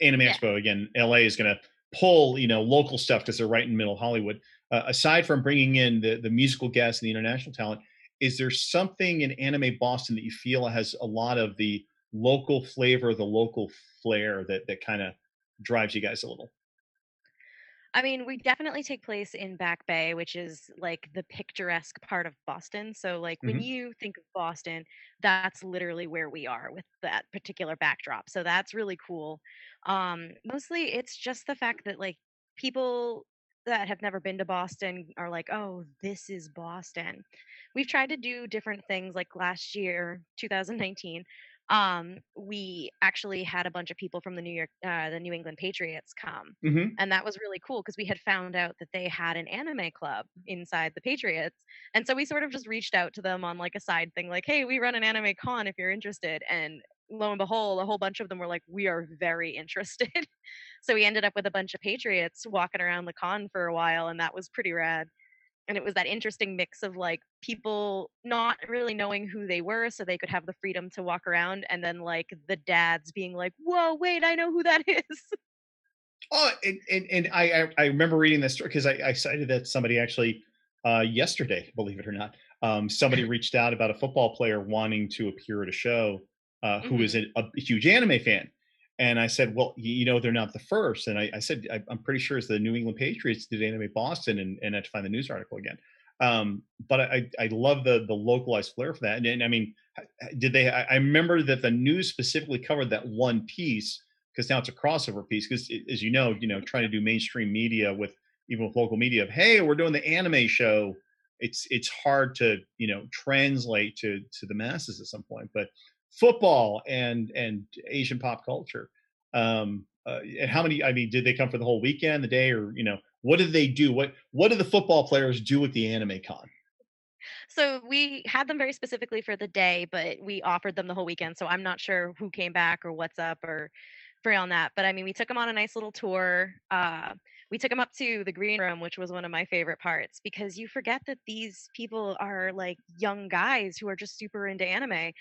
Anime yeah. Expo, again, L A is going to pull, you know, local stuff because they're right in the middle of Hollywood. Uh, aside from bringing in the, the musical guests and the international talent, is there something in Anime Boston that you feel has a lot of the local flavor, the local flair that, that kind of drives you guys a little? I mean, we definitely take place in Back Bay, which is like the picturesque part of Boston. So like mm-hmm. when you think of Boston, that's literally where we are with that particular backdrop. So that's really cool. Um, mostly it's just the fact that like people that have never been to Boston are like, oh, this is Boston. We've tried to do different things like last year, two thousand nineteen. Um, we actually had a bunch of people from the New York, uh, the New England Patriots come. Mm-hmm. And that was really cool because we had found out that they had an anime club inside the Patriots. And so we sort of just reached out to them on like a side thing, like, hey, we run an anime con if you're interested. And lo and behold, a whole bunch of them were like, we are very interested. So we ended up with a bunch of Patriots walking around the con for a while, and that was pretty rad. And it was that interesting mix of like people not really knowing who they were so they could have the freedom to walk around, and then like the dads being like, whoa, wait, I know who that is. Oh, and, and, and I, I remember reading this story because I, I cited that somebody actually uh, yesterday, believe it or not, um, somebody reached out about a football player wanting to appear at a show. Uh, who mm-hmm. is a, a huge anime fan. And I said, well, you know, they're not the first. And I, I said, I, I'm pretty sure it's the New England Patriots did Anime Boston, and, and I had to find the news article again. Um, but I, I love the the localized flair for that. And, and I mean, did they, I, I remember that the news specifically covered that one piece because now it's a crossover piece. Because as you know, you know, trying to do mainstream media with, even with local media of, hey, we're doing the anime show. It's, it's hard to, you know, translate to, to the masses at some point, but football and and Asian pop culture. Um, uh, and how many? I mean, did they come for the whole weekend, the day, or you know, what did they do? What what do the football players do at the anime con? So we had them very specifically for the day, but we offered them the whole weekend. So I'm not sure who came back or what's up or free on that. But I mean, we took them on a nice little tour. Uh, we took them up to the green room, which was one of my favorite parts, because you forget that these people are like young guys who are just super into anime. And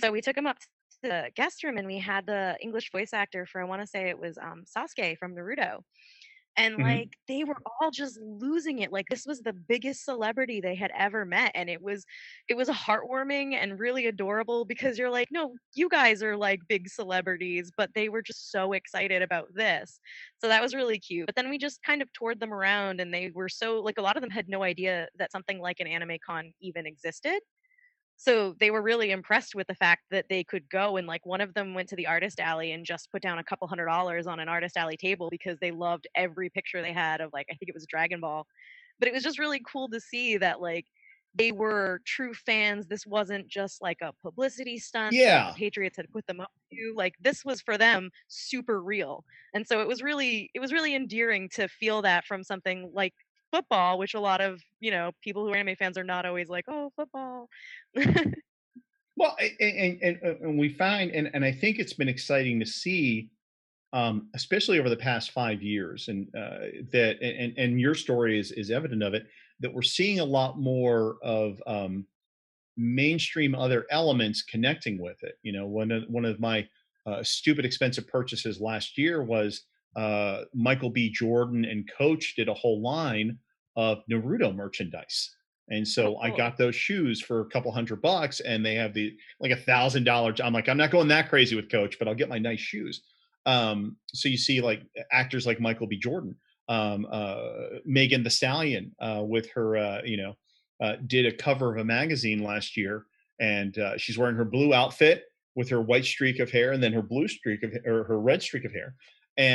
so we took them up to the guest room, and we had the English voice actor for, I want to say it was um, Sasuke from Naruto. And like, mm-hmm. they were all just losing it. Like, this was the biggest celebrity they had ever met. And it was, it was heartwarming and really adorable, because you're like, no, you guys are like big celebrities, but they were just so excited about this. So that was really cute. But then we just kind of toured them around, and they were so, like, a lot of them had no idea that something like an anime con even existed. So they were really impressed with the fact that they could go, and like one of them went to the artist alley and just put down a couple hundred dollars on an artist alley table because they loved every picture they had of, like, I think it was Dragon Ball. But it was just really cool to see that, like, they were true fans. This wasn't just like a publicity stunt. Yeah. The Patriots had put them up to, like, this was for them super real. And so it was really, it was really endearing to feel that from something like football, which a lot of, you know, people who are anime fans are not always like, oh, football. Well, and, and, and we find, and, and I think it's been exciting to see, um, especially over the past five years, and uh, that, and, and your story is, is evident of it, that we're seeing a lot more of um, mainstream other elements connecting with it. You know, one of, one of my uh, stupid expensive purchases last year was Uh, Michael B. Jordan and Coach did a whole line of Naruto merchandise. And so oh. I got those shoes for a couple hundred bucks, and they have the, like, a thousand dollars. I'm like, I'm not going that crazy with Coach, but I'll get my nice shoes. Um, so you see, like, actors like Michael B. Jordan, um, uh, Megan Thee Stallion uh, with her, uh, you know, uh, did a cover of a magazine last year, and uh, she's wearing her blue outfit with her white streak of hair, and then her blue streak of, or her red streak of hair.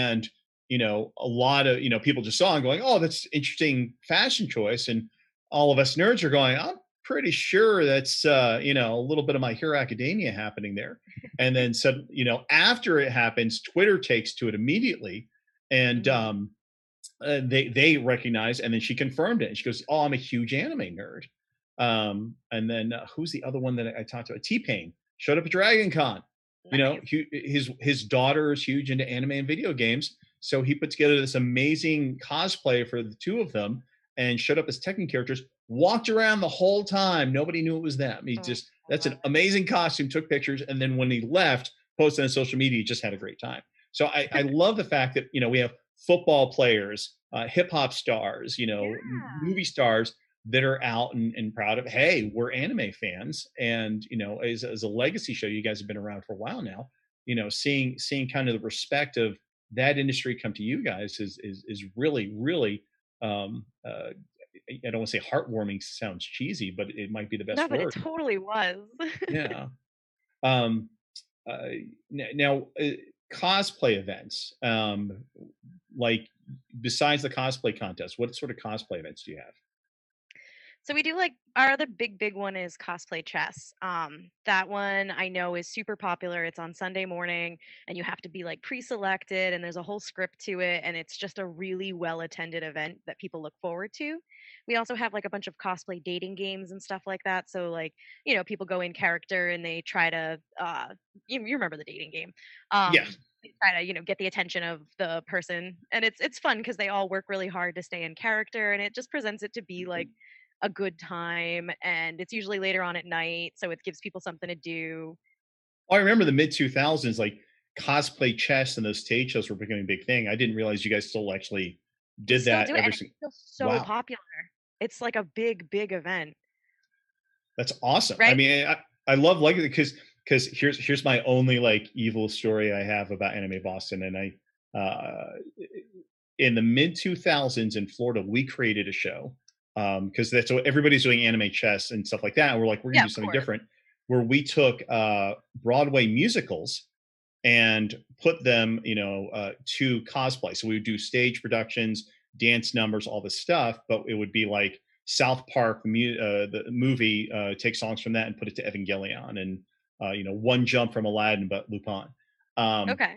And, you know, a lot of, you know, people just saw and going, oh, that's interesting fashion choice. And all of us nerds are going, I'm pretty sure that's, uh, you know, a little bit of My Hero Academia happening there. And then, so, you know, after it happens, Twitter takes to it immediately. And um, uh, they, they recognize, and then she confirmed it. And she goes, oh, I'm a huge anime nerd. Um, and then uh, who's the other one that I talked to? T-Pain showed up at Dragon Con. You know, he, his his daughter is huge into anime and video games, so he put together this amazing cosplay for the two of them and showed up as Tekken characters, walked around the whole time. Nobody knew it was them. He just, that's an amazing costume, took pictures, and then when he left, posted on social media, he just had a great time. So I, I love the fact that, you know, we have football players, uh, hip-hop stars, you know, yeah. movie stars that are out and, and proud of, hey, we're anime fans. And, you know, as, as a legacy show, you guys have been around for a while now, you know, seeing, seeing kind of the respect of that industry come to you guys is, is, is really, really, um, uh, I don't want to say heartwarming, sounds cheesy, but it might be the best no, word. No, but it totally was. Yeah. Um, uh, now, uh, cosplay events, um, like besides the cosplay contest, what sort of cosplay events do you have? So we do, like, our other big, big one is Cosplay Chess. Um, that one I know is super popular. It's on Sunday morning, and you have to be, like, pre-selected, and there's a whole script to it, and it's just a really well-attended event that people look forward to. We also have, like, a bunch of cosplay dating games and stuff like that. So, like, you know, people go in character, and they try to, uh, you, you remember the dating game. Um, yeah. They try to, you know, get the attention of the person. And it's, it's fun because they all work really hard to stay in character, and it just presents it to be, like, a good time, and it's usually later on at night, so it gives people something to do. I remember the mid two thousands, like, Cosplay Chess and those stage shows were becoming a big thing. I didn't realize you guys still actually did still that do it, every and it's still so wow. popular. It's like a big, big event. That's awesome. Right? I mean, I, I love like it because because here's here's my only, like, evil story I have about Anime Boston. And I uh in the mid two thousands in Florida, we created a show. Um, because that's what everybody's doing, anime chess and stuff like that. And we're like, we're gonna yeah, do something different, where we took uh, Broadway musicals and put them, you know, uh, to cosplay. So we would do stage productions, dance numbers, all this stuff. But it would be like South Park, mu- uh, the movie, uh, take songs from that and put it to Evangelion, and uh, you know, One Jump from Aladdin, but Lupin. Um, okay.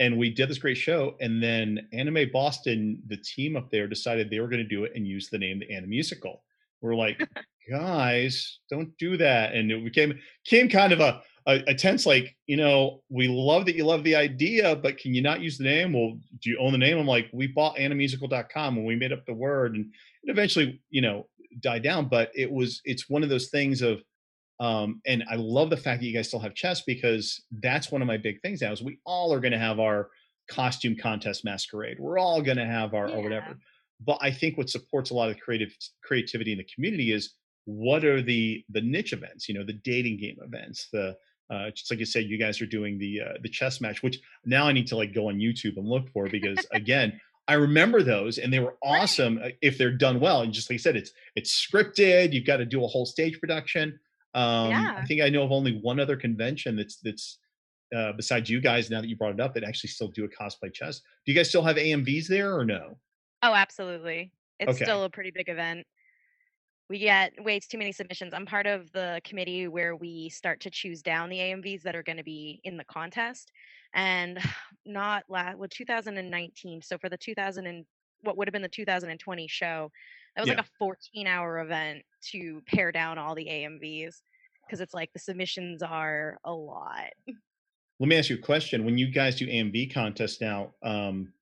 And we did this great show, and then Anime Boston, the team up there, decided they were going to do it and use the name the Animusical. We're like, guys, don't do that. And it became, became kind of a, a, a tense, like, you know, we love that you love the idea, but can you not use the name? Well, do you own the name? I'm like, we bought animesical dot com and we made up the word, and it eventually, you know, died down. But it was, it's one of those things of, um, and I love the fact that you guys still have chess, because that's one of my big things now is we all are going to have our costume contest masquerade. We're all going to have our, yeah. or whatever. But I think what supports a lot of the creative creativity in the community is, what are the the niche events, you know, the dating game events, the uh, just like you said, you guys are doing the uh, the chess match, which now I need to like go on YouTube and look for, because again, I remember those and they were awesome, right, if they're done well. And just like you said, it's it's scripted. You've got to do a whole stage production. Um, yeah. I think I know of only one other convention that's that's uh, besides you guys, now that you brought it up, that actually still do a cosplay chess. Do you guys still have A M Vs there or no? Oh, absolutely. It's okay. Still a pretty big event. We get way too many submissions. I'm part of the committee where we start to choose down the A M Vs that are going to be in the contest, and not last, well, two thousand nineteen. So for the two thousand and what would have been the two thousand twenty show, that was yeah. like a fourteen hour event to pare down all the A M Vs, because it's like the submissions are a lot. Let me ask you a question. When you guys do A M V contests now, um,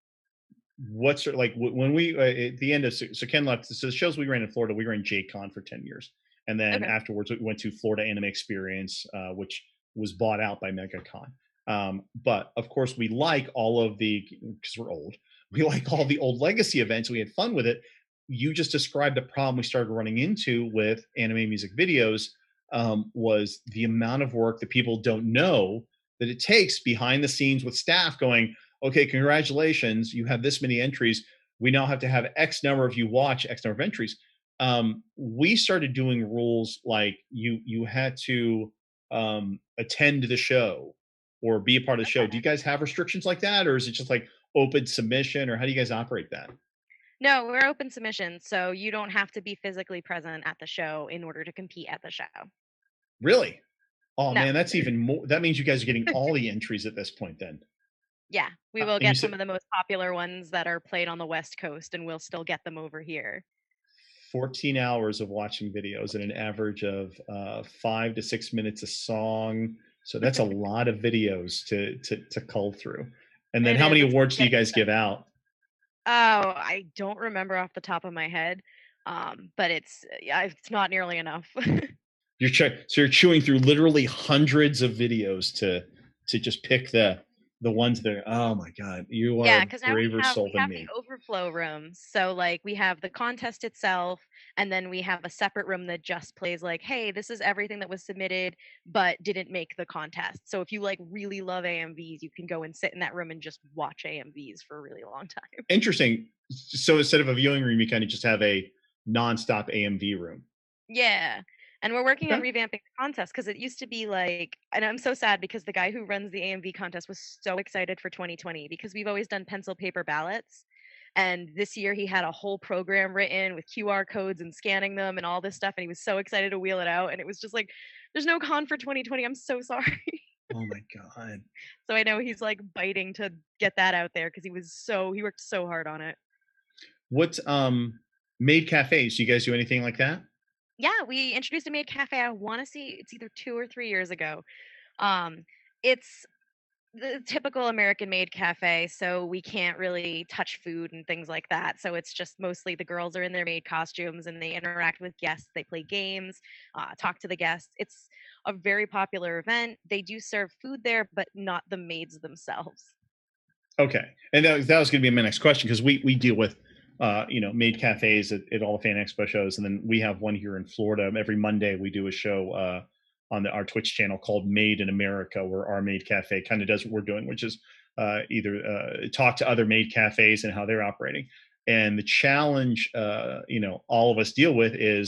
what's like when we uh, at the end of so Ken left, so the shows we ran in Florida, we ran J-Con for ten years, and then okay. afterwards we went to Florida Anime Experience, uh which was bought out by MegaCon, um but of course we like all of the, because we're old, we like all the old legacy events. We had fun with it. You just described the problem we started running into with anime music videos, um was the amount of work that people don't know that it takes behind the scenes with staff going, okay, congratulations, you have this many entries. We now have to have X number of you watch X number of entries. Um, we started doing rules like you you had to um, attend the show or be a part of the show. Do you guys have restrictions like that? Or is it just like open submission? Or how do you guys operate that? No, we're open submission. So you don't have to be physically present at the show in order to compete at the show. Really? Oh, no. Man, that's even more. That means you guys are getting all the entries at this point then. Yeah, we will uh, get some said, of the most popular ones that are played on the West Coast, and we'll still get them over here. fourteen hours of watching videos and an average of uh, five to six minutes a song. So that's a lot of videos to to, to cull through. And then it how is, many awards do you guys give out? Oh, I don't remember off the top of my head, um, but it's it's not nearly enough. You're che- so you're chewing through literally hundreds of videos to to just pick the... the ones that are, oh my God, you are yeah, a braver have, soul than me. We have the overflow rooms. So like we have the contest itself, and then we have a separate room that just plays like, hey, this is everything that was submitted, but didn't make the contest. So if you like really love A M Vs, you can go and sit in that room and just watch A M Vs for a really long time. Interesting. So instead of a viewing room, you kind of just have a nonstop A M V room. Yeah. And we're working okay. on revamping the contest, because it used to be like, and I'm so sad because the guy who runs the A M V contest was so excited for twenty twenty, because we've always done pencil paper ballots. And this year he had a whole program written with Q R codes and scanning them and all this stuff. And he was so excited to wheel it out. And it was just like, there's no con for twenty twenty. I'm so sorry. Oh my God. So I know he's like biting to get that out there, because he was so, he worked so hard on it. What, um, Maid Cafes, do you guys do anything like that? Yeah, we introduced a Maid Cafe. I want to see, it's either two or three years ago. Um, it's the typical American Maid Cafe, so we can't really touch food and things like that. So it's just mostly the girls are in their maid costumes and they interact with guests. They play games, uh, talk to the guests. It's a very popular event. They do serve food there, but not the maids themselves. Okay, and that, that was going to be my next question, because we, we deal with Uh, you know, Maid Cafes at, at all the Fan Expo shows. And then we have one here in Florida. Every Monday we do a show uh, on the, our Twitch channel called Made in America, where our Maid Cafe kind of does what we're doing, which is uh, either uh, talk to other Maid Cafes and how they're operating. And the challenge, uh, you know, all of us deal with is,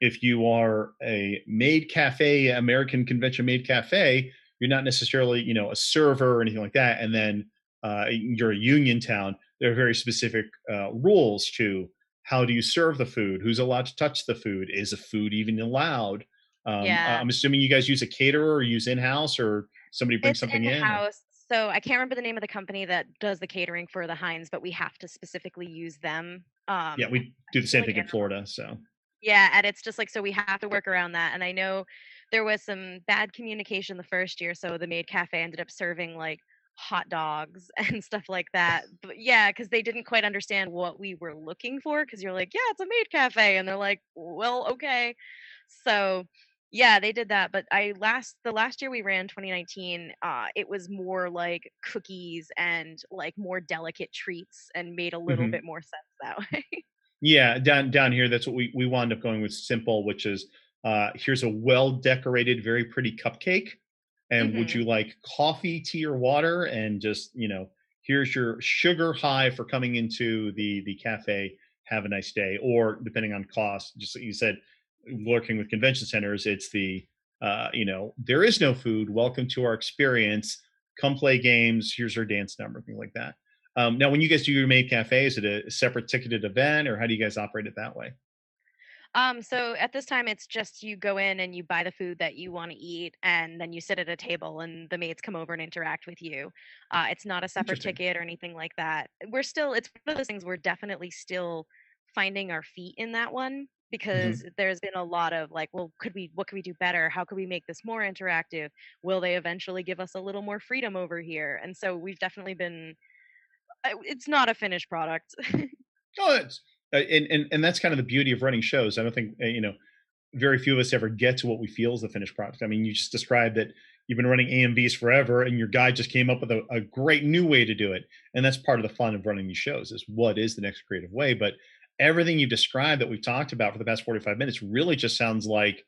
if you are a Maid Cafe, American Convention Maid Cafe, you're not necessarily, you know, a server or anything like that. And then uh, you're a union town. There are very specific uh, rules to how do you serve the food, who's allowed to touch the food, is the food even allowed? Um, yeah. I'm assuming you guys use a caterer or use in-house, or somebody brings it's something in. in-house. So I can't remember the name of the company that does the catering for the Hynes, but we have to specifically use them. Um, yeah, we do the same thing in Florida. So yeah, and it's just like, so we have to work around that. And I know there was some bad communication the first year, so the Maid Cafe ended up serving like hot dogs and stuff like that. But yeah, because they didn't quite understand what we were looking for, because you're like, yeah, it's a maid cafe, and they're like, well, okay. So yeah, they did that. But I last the last year we ran twenty nineteen, uh it was more like cookies and like more delicate treats, and made a little mm-hmm. bit more sense that way. Yeah, down down here that's what we we wound up going with, simple, which is uh here's a well decorated, very pretty cupcake. And mm-hmm. would you like coffee, tea, or water? And just, you know, here's your sugar high for coming into the the cafe. Have a nice day. Or depending on cost, just like you said, working with convention centers, it's the, uh, you know, there is no food. Welcome to our experience. Come play games. Here's our dance number, things like that. Um, now, when you guys do your maid cafe, is it a separate ticketed event, or how do you guys operate it that way? Um, so at this time, it's just you go in and you buy the food that you want to eat, and then you sit at a table and the maids come over and interact with you. Uh, it's not a separate ticket or anything like that. We're still, it's one of those things we're definitely still finding our feet in that one, because mm-hmm. there's been a lot of like, well, could we, what could we do better? How could we make this more interactive? Will they eventually give us a little more freedom over here? And so we've definitely been, it's not a finished product. Oh, it's Uh, and, and and that's kind of the beauty of running shows. I don't think, you know, very few of us ever get to what we feel is the finished product. I mean, you just described that you've been running A M Vs forever, and your guy just came up with a, a great new way to do it. And that's part of the fun of running these shows, is what is the next creative way. But everything you've described that we've talked about for the past forty-five minutes really just sounds like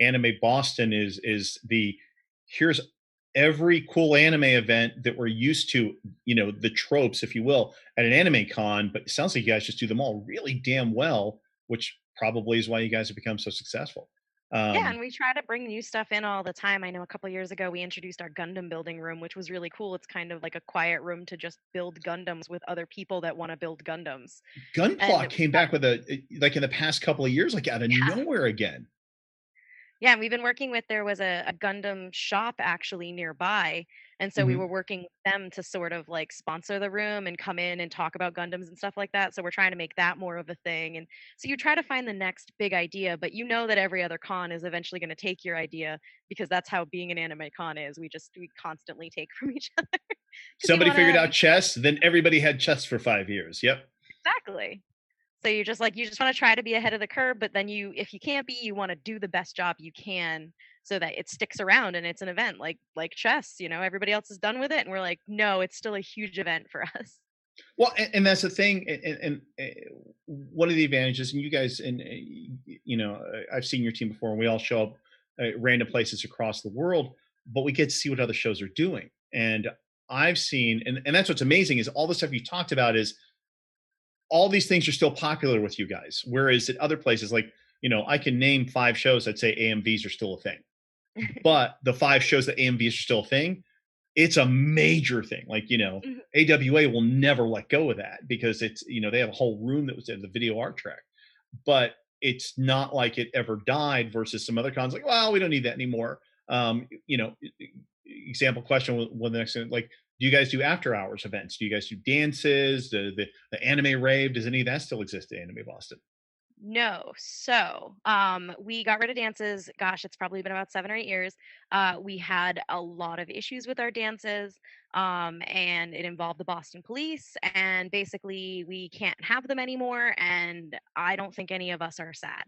Anime Boston is is the, here's every cool anime event that we're used to, you know, the tropes, if you will, at an anime con, but it sounds like you guys just do them all really damn well, which probably is why you guys have become so successful. Um, yeah, and we try to bring new stuff in all the time. I know a couple of years ago we introduced our Gundam building room, which was really cool. It's kind of like a quiet room to just build Gundams with other people that want to build Gundams. Gunpla came back with a, like in the past couple of years, like out of yeah. nowhere again. Yeah, and we've been working with, there was a, a Gundam shop actually nearby, and so mm-hmm. we were working with them to sort of like sponsor the room and come in and talk about Gundams and stuff like that. So we're trying to make that more of a thing. And so you try to find the next big idea, but you know that every other con is eventually going to take your idea, because that's how being an anime con is. We just, we constantly take from each other. Somebody wanna... figured out chess, then everybody had chess for five years. Yep. Exactly. So you just like, you just want to try to be ahead of the curve, but then you, if you can't be, you want to do the best job you can so that it sticks around and it's an event like, like chess, you know, everybody else is done with it. And we're like, no, it's still a huge event for us. Well, and, and that's the thing. And, and, and one of the advantages, and you guys, and you know, I've seen your team before, and we all show up at random places across the world, but we get to see what other shows are doing. And I've seen, and, and that's what's amazing, is all the stuff you talked about is, all these things are still popular with you guys. Whereas at other places, like, you know, I can name five shows that say A M Vs are still a thing, but the five shows that A M Vs are still a thing, it's a major thing. Like, you know, mm-hmm. A W A will never let go of that, because it's, you know, they have a whole room that was in the video art track, but it's not like it ever died, versus some other cons like, well, we don't need that anymore. Um, you know, example question, one of the next thing, like, do you guys do after hours events? Do you guys do dances? The, the the anime rave? Does any of that still exist at Anime Boston? No. So um, we got rid of dances. Gosh, it's probably been about seven or eight years. Uh, we had a lot of issues with our dances, um, and it involved the Boston police. And basically, we can't have them anymore. And I don't think any of us are sad.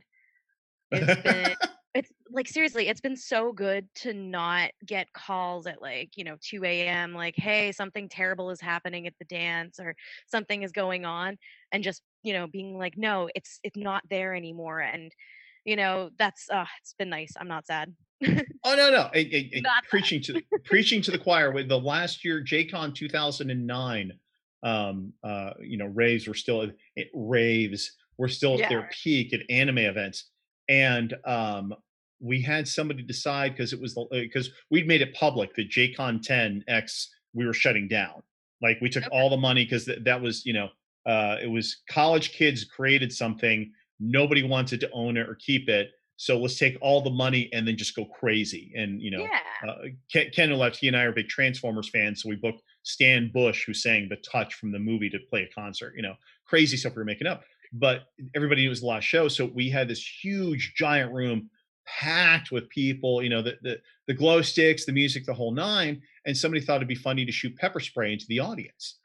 It's been. It's like, seriously, it's been so good to not get calls at like, you know, two a.m. like, hey, something terrible is happening at the dance, or something is going on, and just, you know, being like, no, it's it's not there anymore. And, you know, that's uh, it's been nice. I'm not sad. Oh, no, no. It, it, it, preaching to preaching to the choir. With the last year, J-Con two thousand nine, um, uh, you know, raves were still it, raves were still yeah. at their peak at anime events. And um, we had somebody decide, because it was because we'd made it public that J-Con ten X we were shutting down. Like, we took okay. all the money, because th- that was, you know, uh, it was college kids created something. Nobody wanted to own it or keep it. So let's take all the money and then just go crazy. And, you know, yeah. uh, Ken, Ken Olewski and I are big Transformers fans. So we booked Stan Bush, who sang The Touch from the movie, to play a concert, you know, crazy stuff we were making up. But everybody knew it was the last show. So we had this huge giant room packed with people, you know, the, the, the glow sticks, the music, the whole nine. And somebody thought it'd be funny to shoot pepper spray into the audience.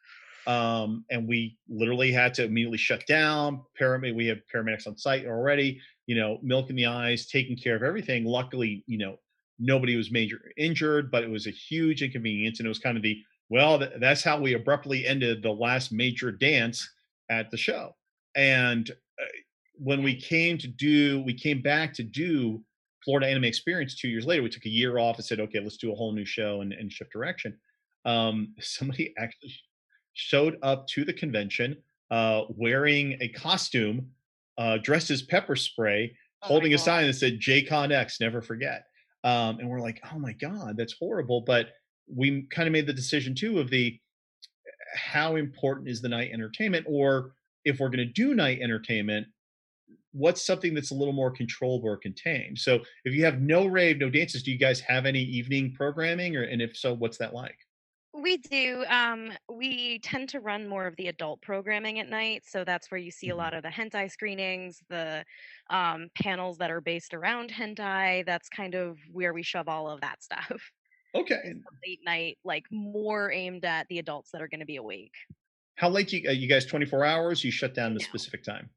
Um, and we literally had to immediately shut down. Param- we have paramedics on site already, you know, milk in the eyes, taking care of everything. Luckily, you know, nobody was major injured, but it was a huge inconvenience. And it was kind of the, well, th- that's how we abruptly ended the last major dance at the show. And uh, when we came to do, we came back to do Florida Anime Experience two years later, we took a year off and said, okay, let's do a whole new show and, and shift direction. Um, somebody actually showed up to the convention uh, wearing a costume, uh, dressed as pepper spray, oh holding a sign that said J-Con X, never forget. Um, and we're like, oh my God, that's horrible. But we kind of made the decision too of the, how important is the night entertainment? Or if we're going to do night entertainment, what's something that's a little more controllable or contained? So if you have no rave, no dances, do you guys have any evening programming? Or, and if so, what's that like? We do. Um, we tend to run more of the adult programming at night. So that's where you see a lot of the hentai screenings, the um, panels that are based around hentai. That's kind of where we shove all of that stuff. Okay. Late night, like more aimed at the adults that are going to be awake. How late do you, are you guys twenty-four hours? You shut down at a specific time?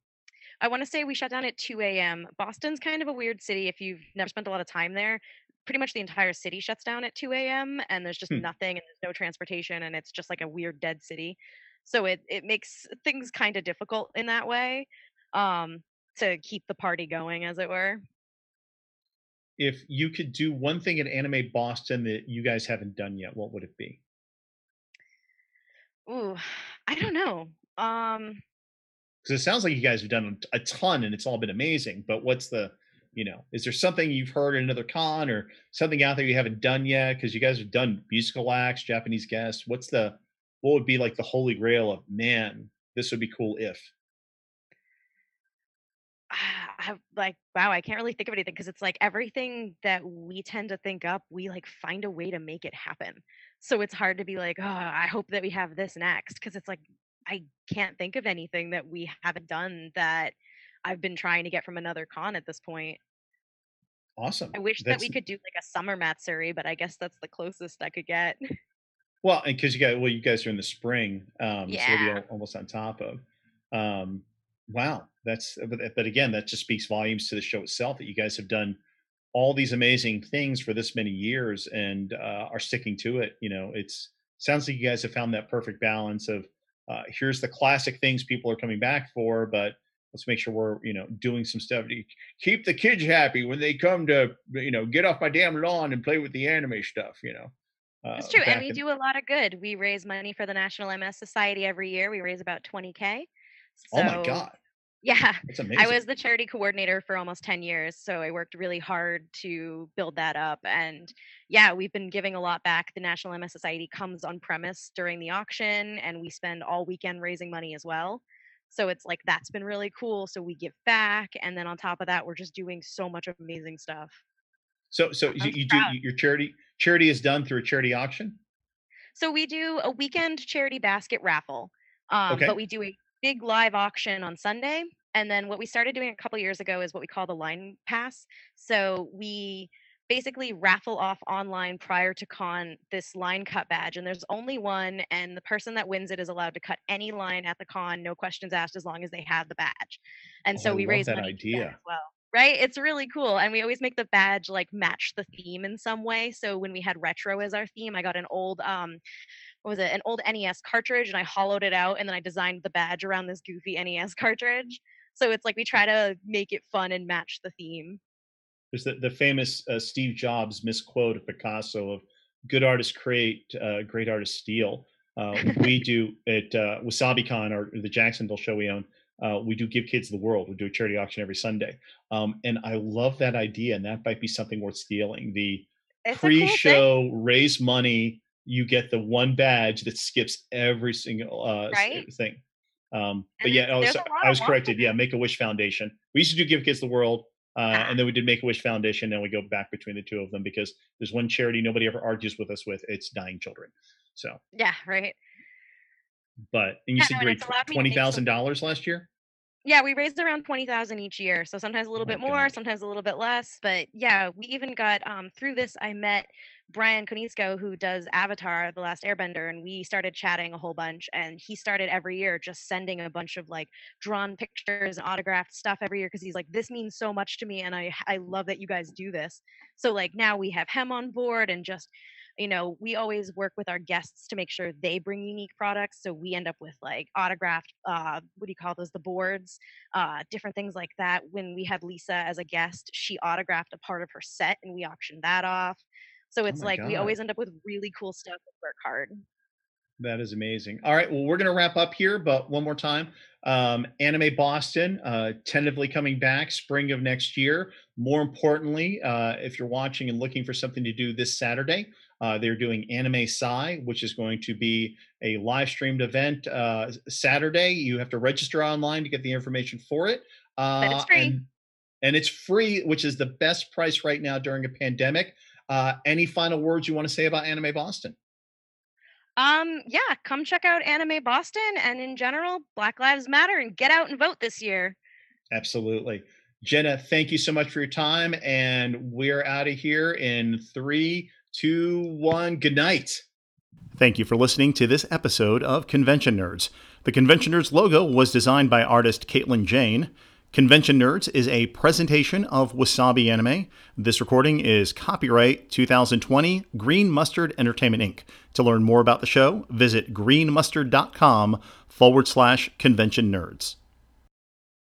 I want to say we shut down at two a.m. Boston's kind of a weird city if you've never spent a lot of time there. Pretty much the entire city shuts down at two a.m. and there's just hmm. nothing and there's no transportation and it's just like a weird dead city. So it, it makes things kind of difficult in that way um, to keep the party going, as it were. If you could do one thing at Anime Boston that you guys haven't done yet, what would it be? Ooh, I don't know. Um, Because it sounds like you guys have done a ton and it's all been amazing, but what's the, you know, is there something you've heard at another con or something out there you haven't done yet? Because you guys have done musical acts, Japanese guests. What's the, what would be like the holy grail of, man, this would be cool if? I have like, wow, I can't really think of anything because it's like everything that we tend to think up, we like find a way to make it happen. So it's hard to be like, oh, I hope that we have this next because it's like, I can't think of anything that we haven't done that I've been trying to get from another con at this point. Awesome. I wish that's... that we could do like a summer Matsuri, but I guess that's the closest I could get. Well, and because you guys, well, you guys are in the spring, um, yeah. So it'll be almost on top of. Um, wow, that's. But, but again, that just speaks volumes to the show itself that you guys have done all these amazing things for this many years and uh, are sticking to it. You know, it's sounds like you guys have found that perfect balance of. Uh, here's the classic things people are coming back for, but let's make sure we're, you know, doing some stuff to keep the kids happy when they come to, you know, get off my damn lawn and play with the anime stuff, you know. Uh, That's true. And we in- do a lot of good. We raise money for the National M S Society every year. We raise about twenty thousand. So, oh my God. Yeah. That's amazing. I was the charity coordinator for almost ten years. So I worked really hard to build that up. And yeah, we've been giving a lot back. The National M S Society comes on premise during the auction and we spend all weekend raising money as well. So it's like, that's been really cool. So we give back. And then on top of that, we're just doing so much amazing stuff. So, so you, you do your charity, charity is done through a charity auction. So we do a weekend charity basket raffle, um, okay. But we do a big live auction on Sunday. And then what we started doing a couple years ago is what we call the line pass. So we basically raffle off online prior to con this line cut badge. And there's only one. And the person that wins it is allowed to cut any line at the con, no questions asked, as long as they have the badge. And oh, so we I love raise that money idea. As well. Right? It's really cool. And we always make the badge like match the theme in some way. So when we had retro as our theme, I got an old, um, what was it? An old N E S cartridge and I hollowed it out. And then I designed the badge around this goofy N E S cartridge. So it's like we try to make it fun and match the theme. There's the, the famous uh, Steve Jobs misquote of Picasso of good artists create, uh, great artists steal. Uh, we do at uh, WasabiCon or the Jacksonville show we own. Uh, we do Give Kids the World. We do a charity auction every Sunday. Um, and I love that idea. And that might be something worth stealing. The it's pre-show, cool raise money. You get the one badge that skips every single uh, right? thing. Um, but yeah, oh, so, I was corrected. Yeah, Make-A-Wish Foundation. We used to do Give Kids the World. Uh, ah. And then we did Make-A-Wish Foundation. And we go back between the two of them because there's one charity nobody ever argues with us with. It's dying children. So yeah, right. But and you yeah, said you raised twenty thousand dollars last year? Yeah, we raised around twenty thousand each year. So sometimes a little oh bit more, gosh. sometimes a little bit less. But yeah, we even got um, through this. I met Brian Konisko, who does Avatar, The Last Airbender, and we started chatting a whole bunch. And he started every year just sending a bunch of like drawn pictures and autographed stuff every year because he's like, this means so much to me. And I, I love that you guys do this. So like now we have him on board, and just, you know, we always work with our guests to make sure they bring unique products. So we end up with like autographed, uh, what do you call those, the boards, uh, different things like that. When we had Lisa as a guest, she autographed a part of her set and we auctioned that off. So it's oh like God. we always end up with really cool stuff and work hard. That is amazing. All right, well, we're going to wrap up here, but one more time. Um, Anime Boston, uh, tentatively coming back spring of next year. More importantly, uh, if you're watching and looking for something to do this Saturday, Uh, they're doing Anime Sai, which is going to be a live streamed event uh, Saturday. You have to register online to get the information for it. Uh, but it's free. And, and it's free, which is the best price right now during a pandemic. Uh, any final words you want to say about Anime Boston? Um, yeah, come check out Anime Boston. And in general, Black Lives Matter, and get out and vote this year. Absolutely. Jenna, thank you so much for your time. And we're out of here in three, two, one, good night. Thank you for listening to this episode of Convention Nerds. The Convention Nerds logo was designed by artist Caitlin Jane. Convention Nerds is a presentation of Wasabi Anime. This recording is copyright two thousand twenty Green Mustard Entertainment Incorporated. To learn more about the show, visit greenmustard.com forward slash convention nerds.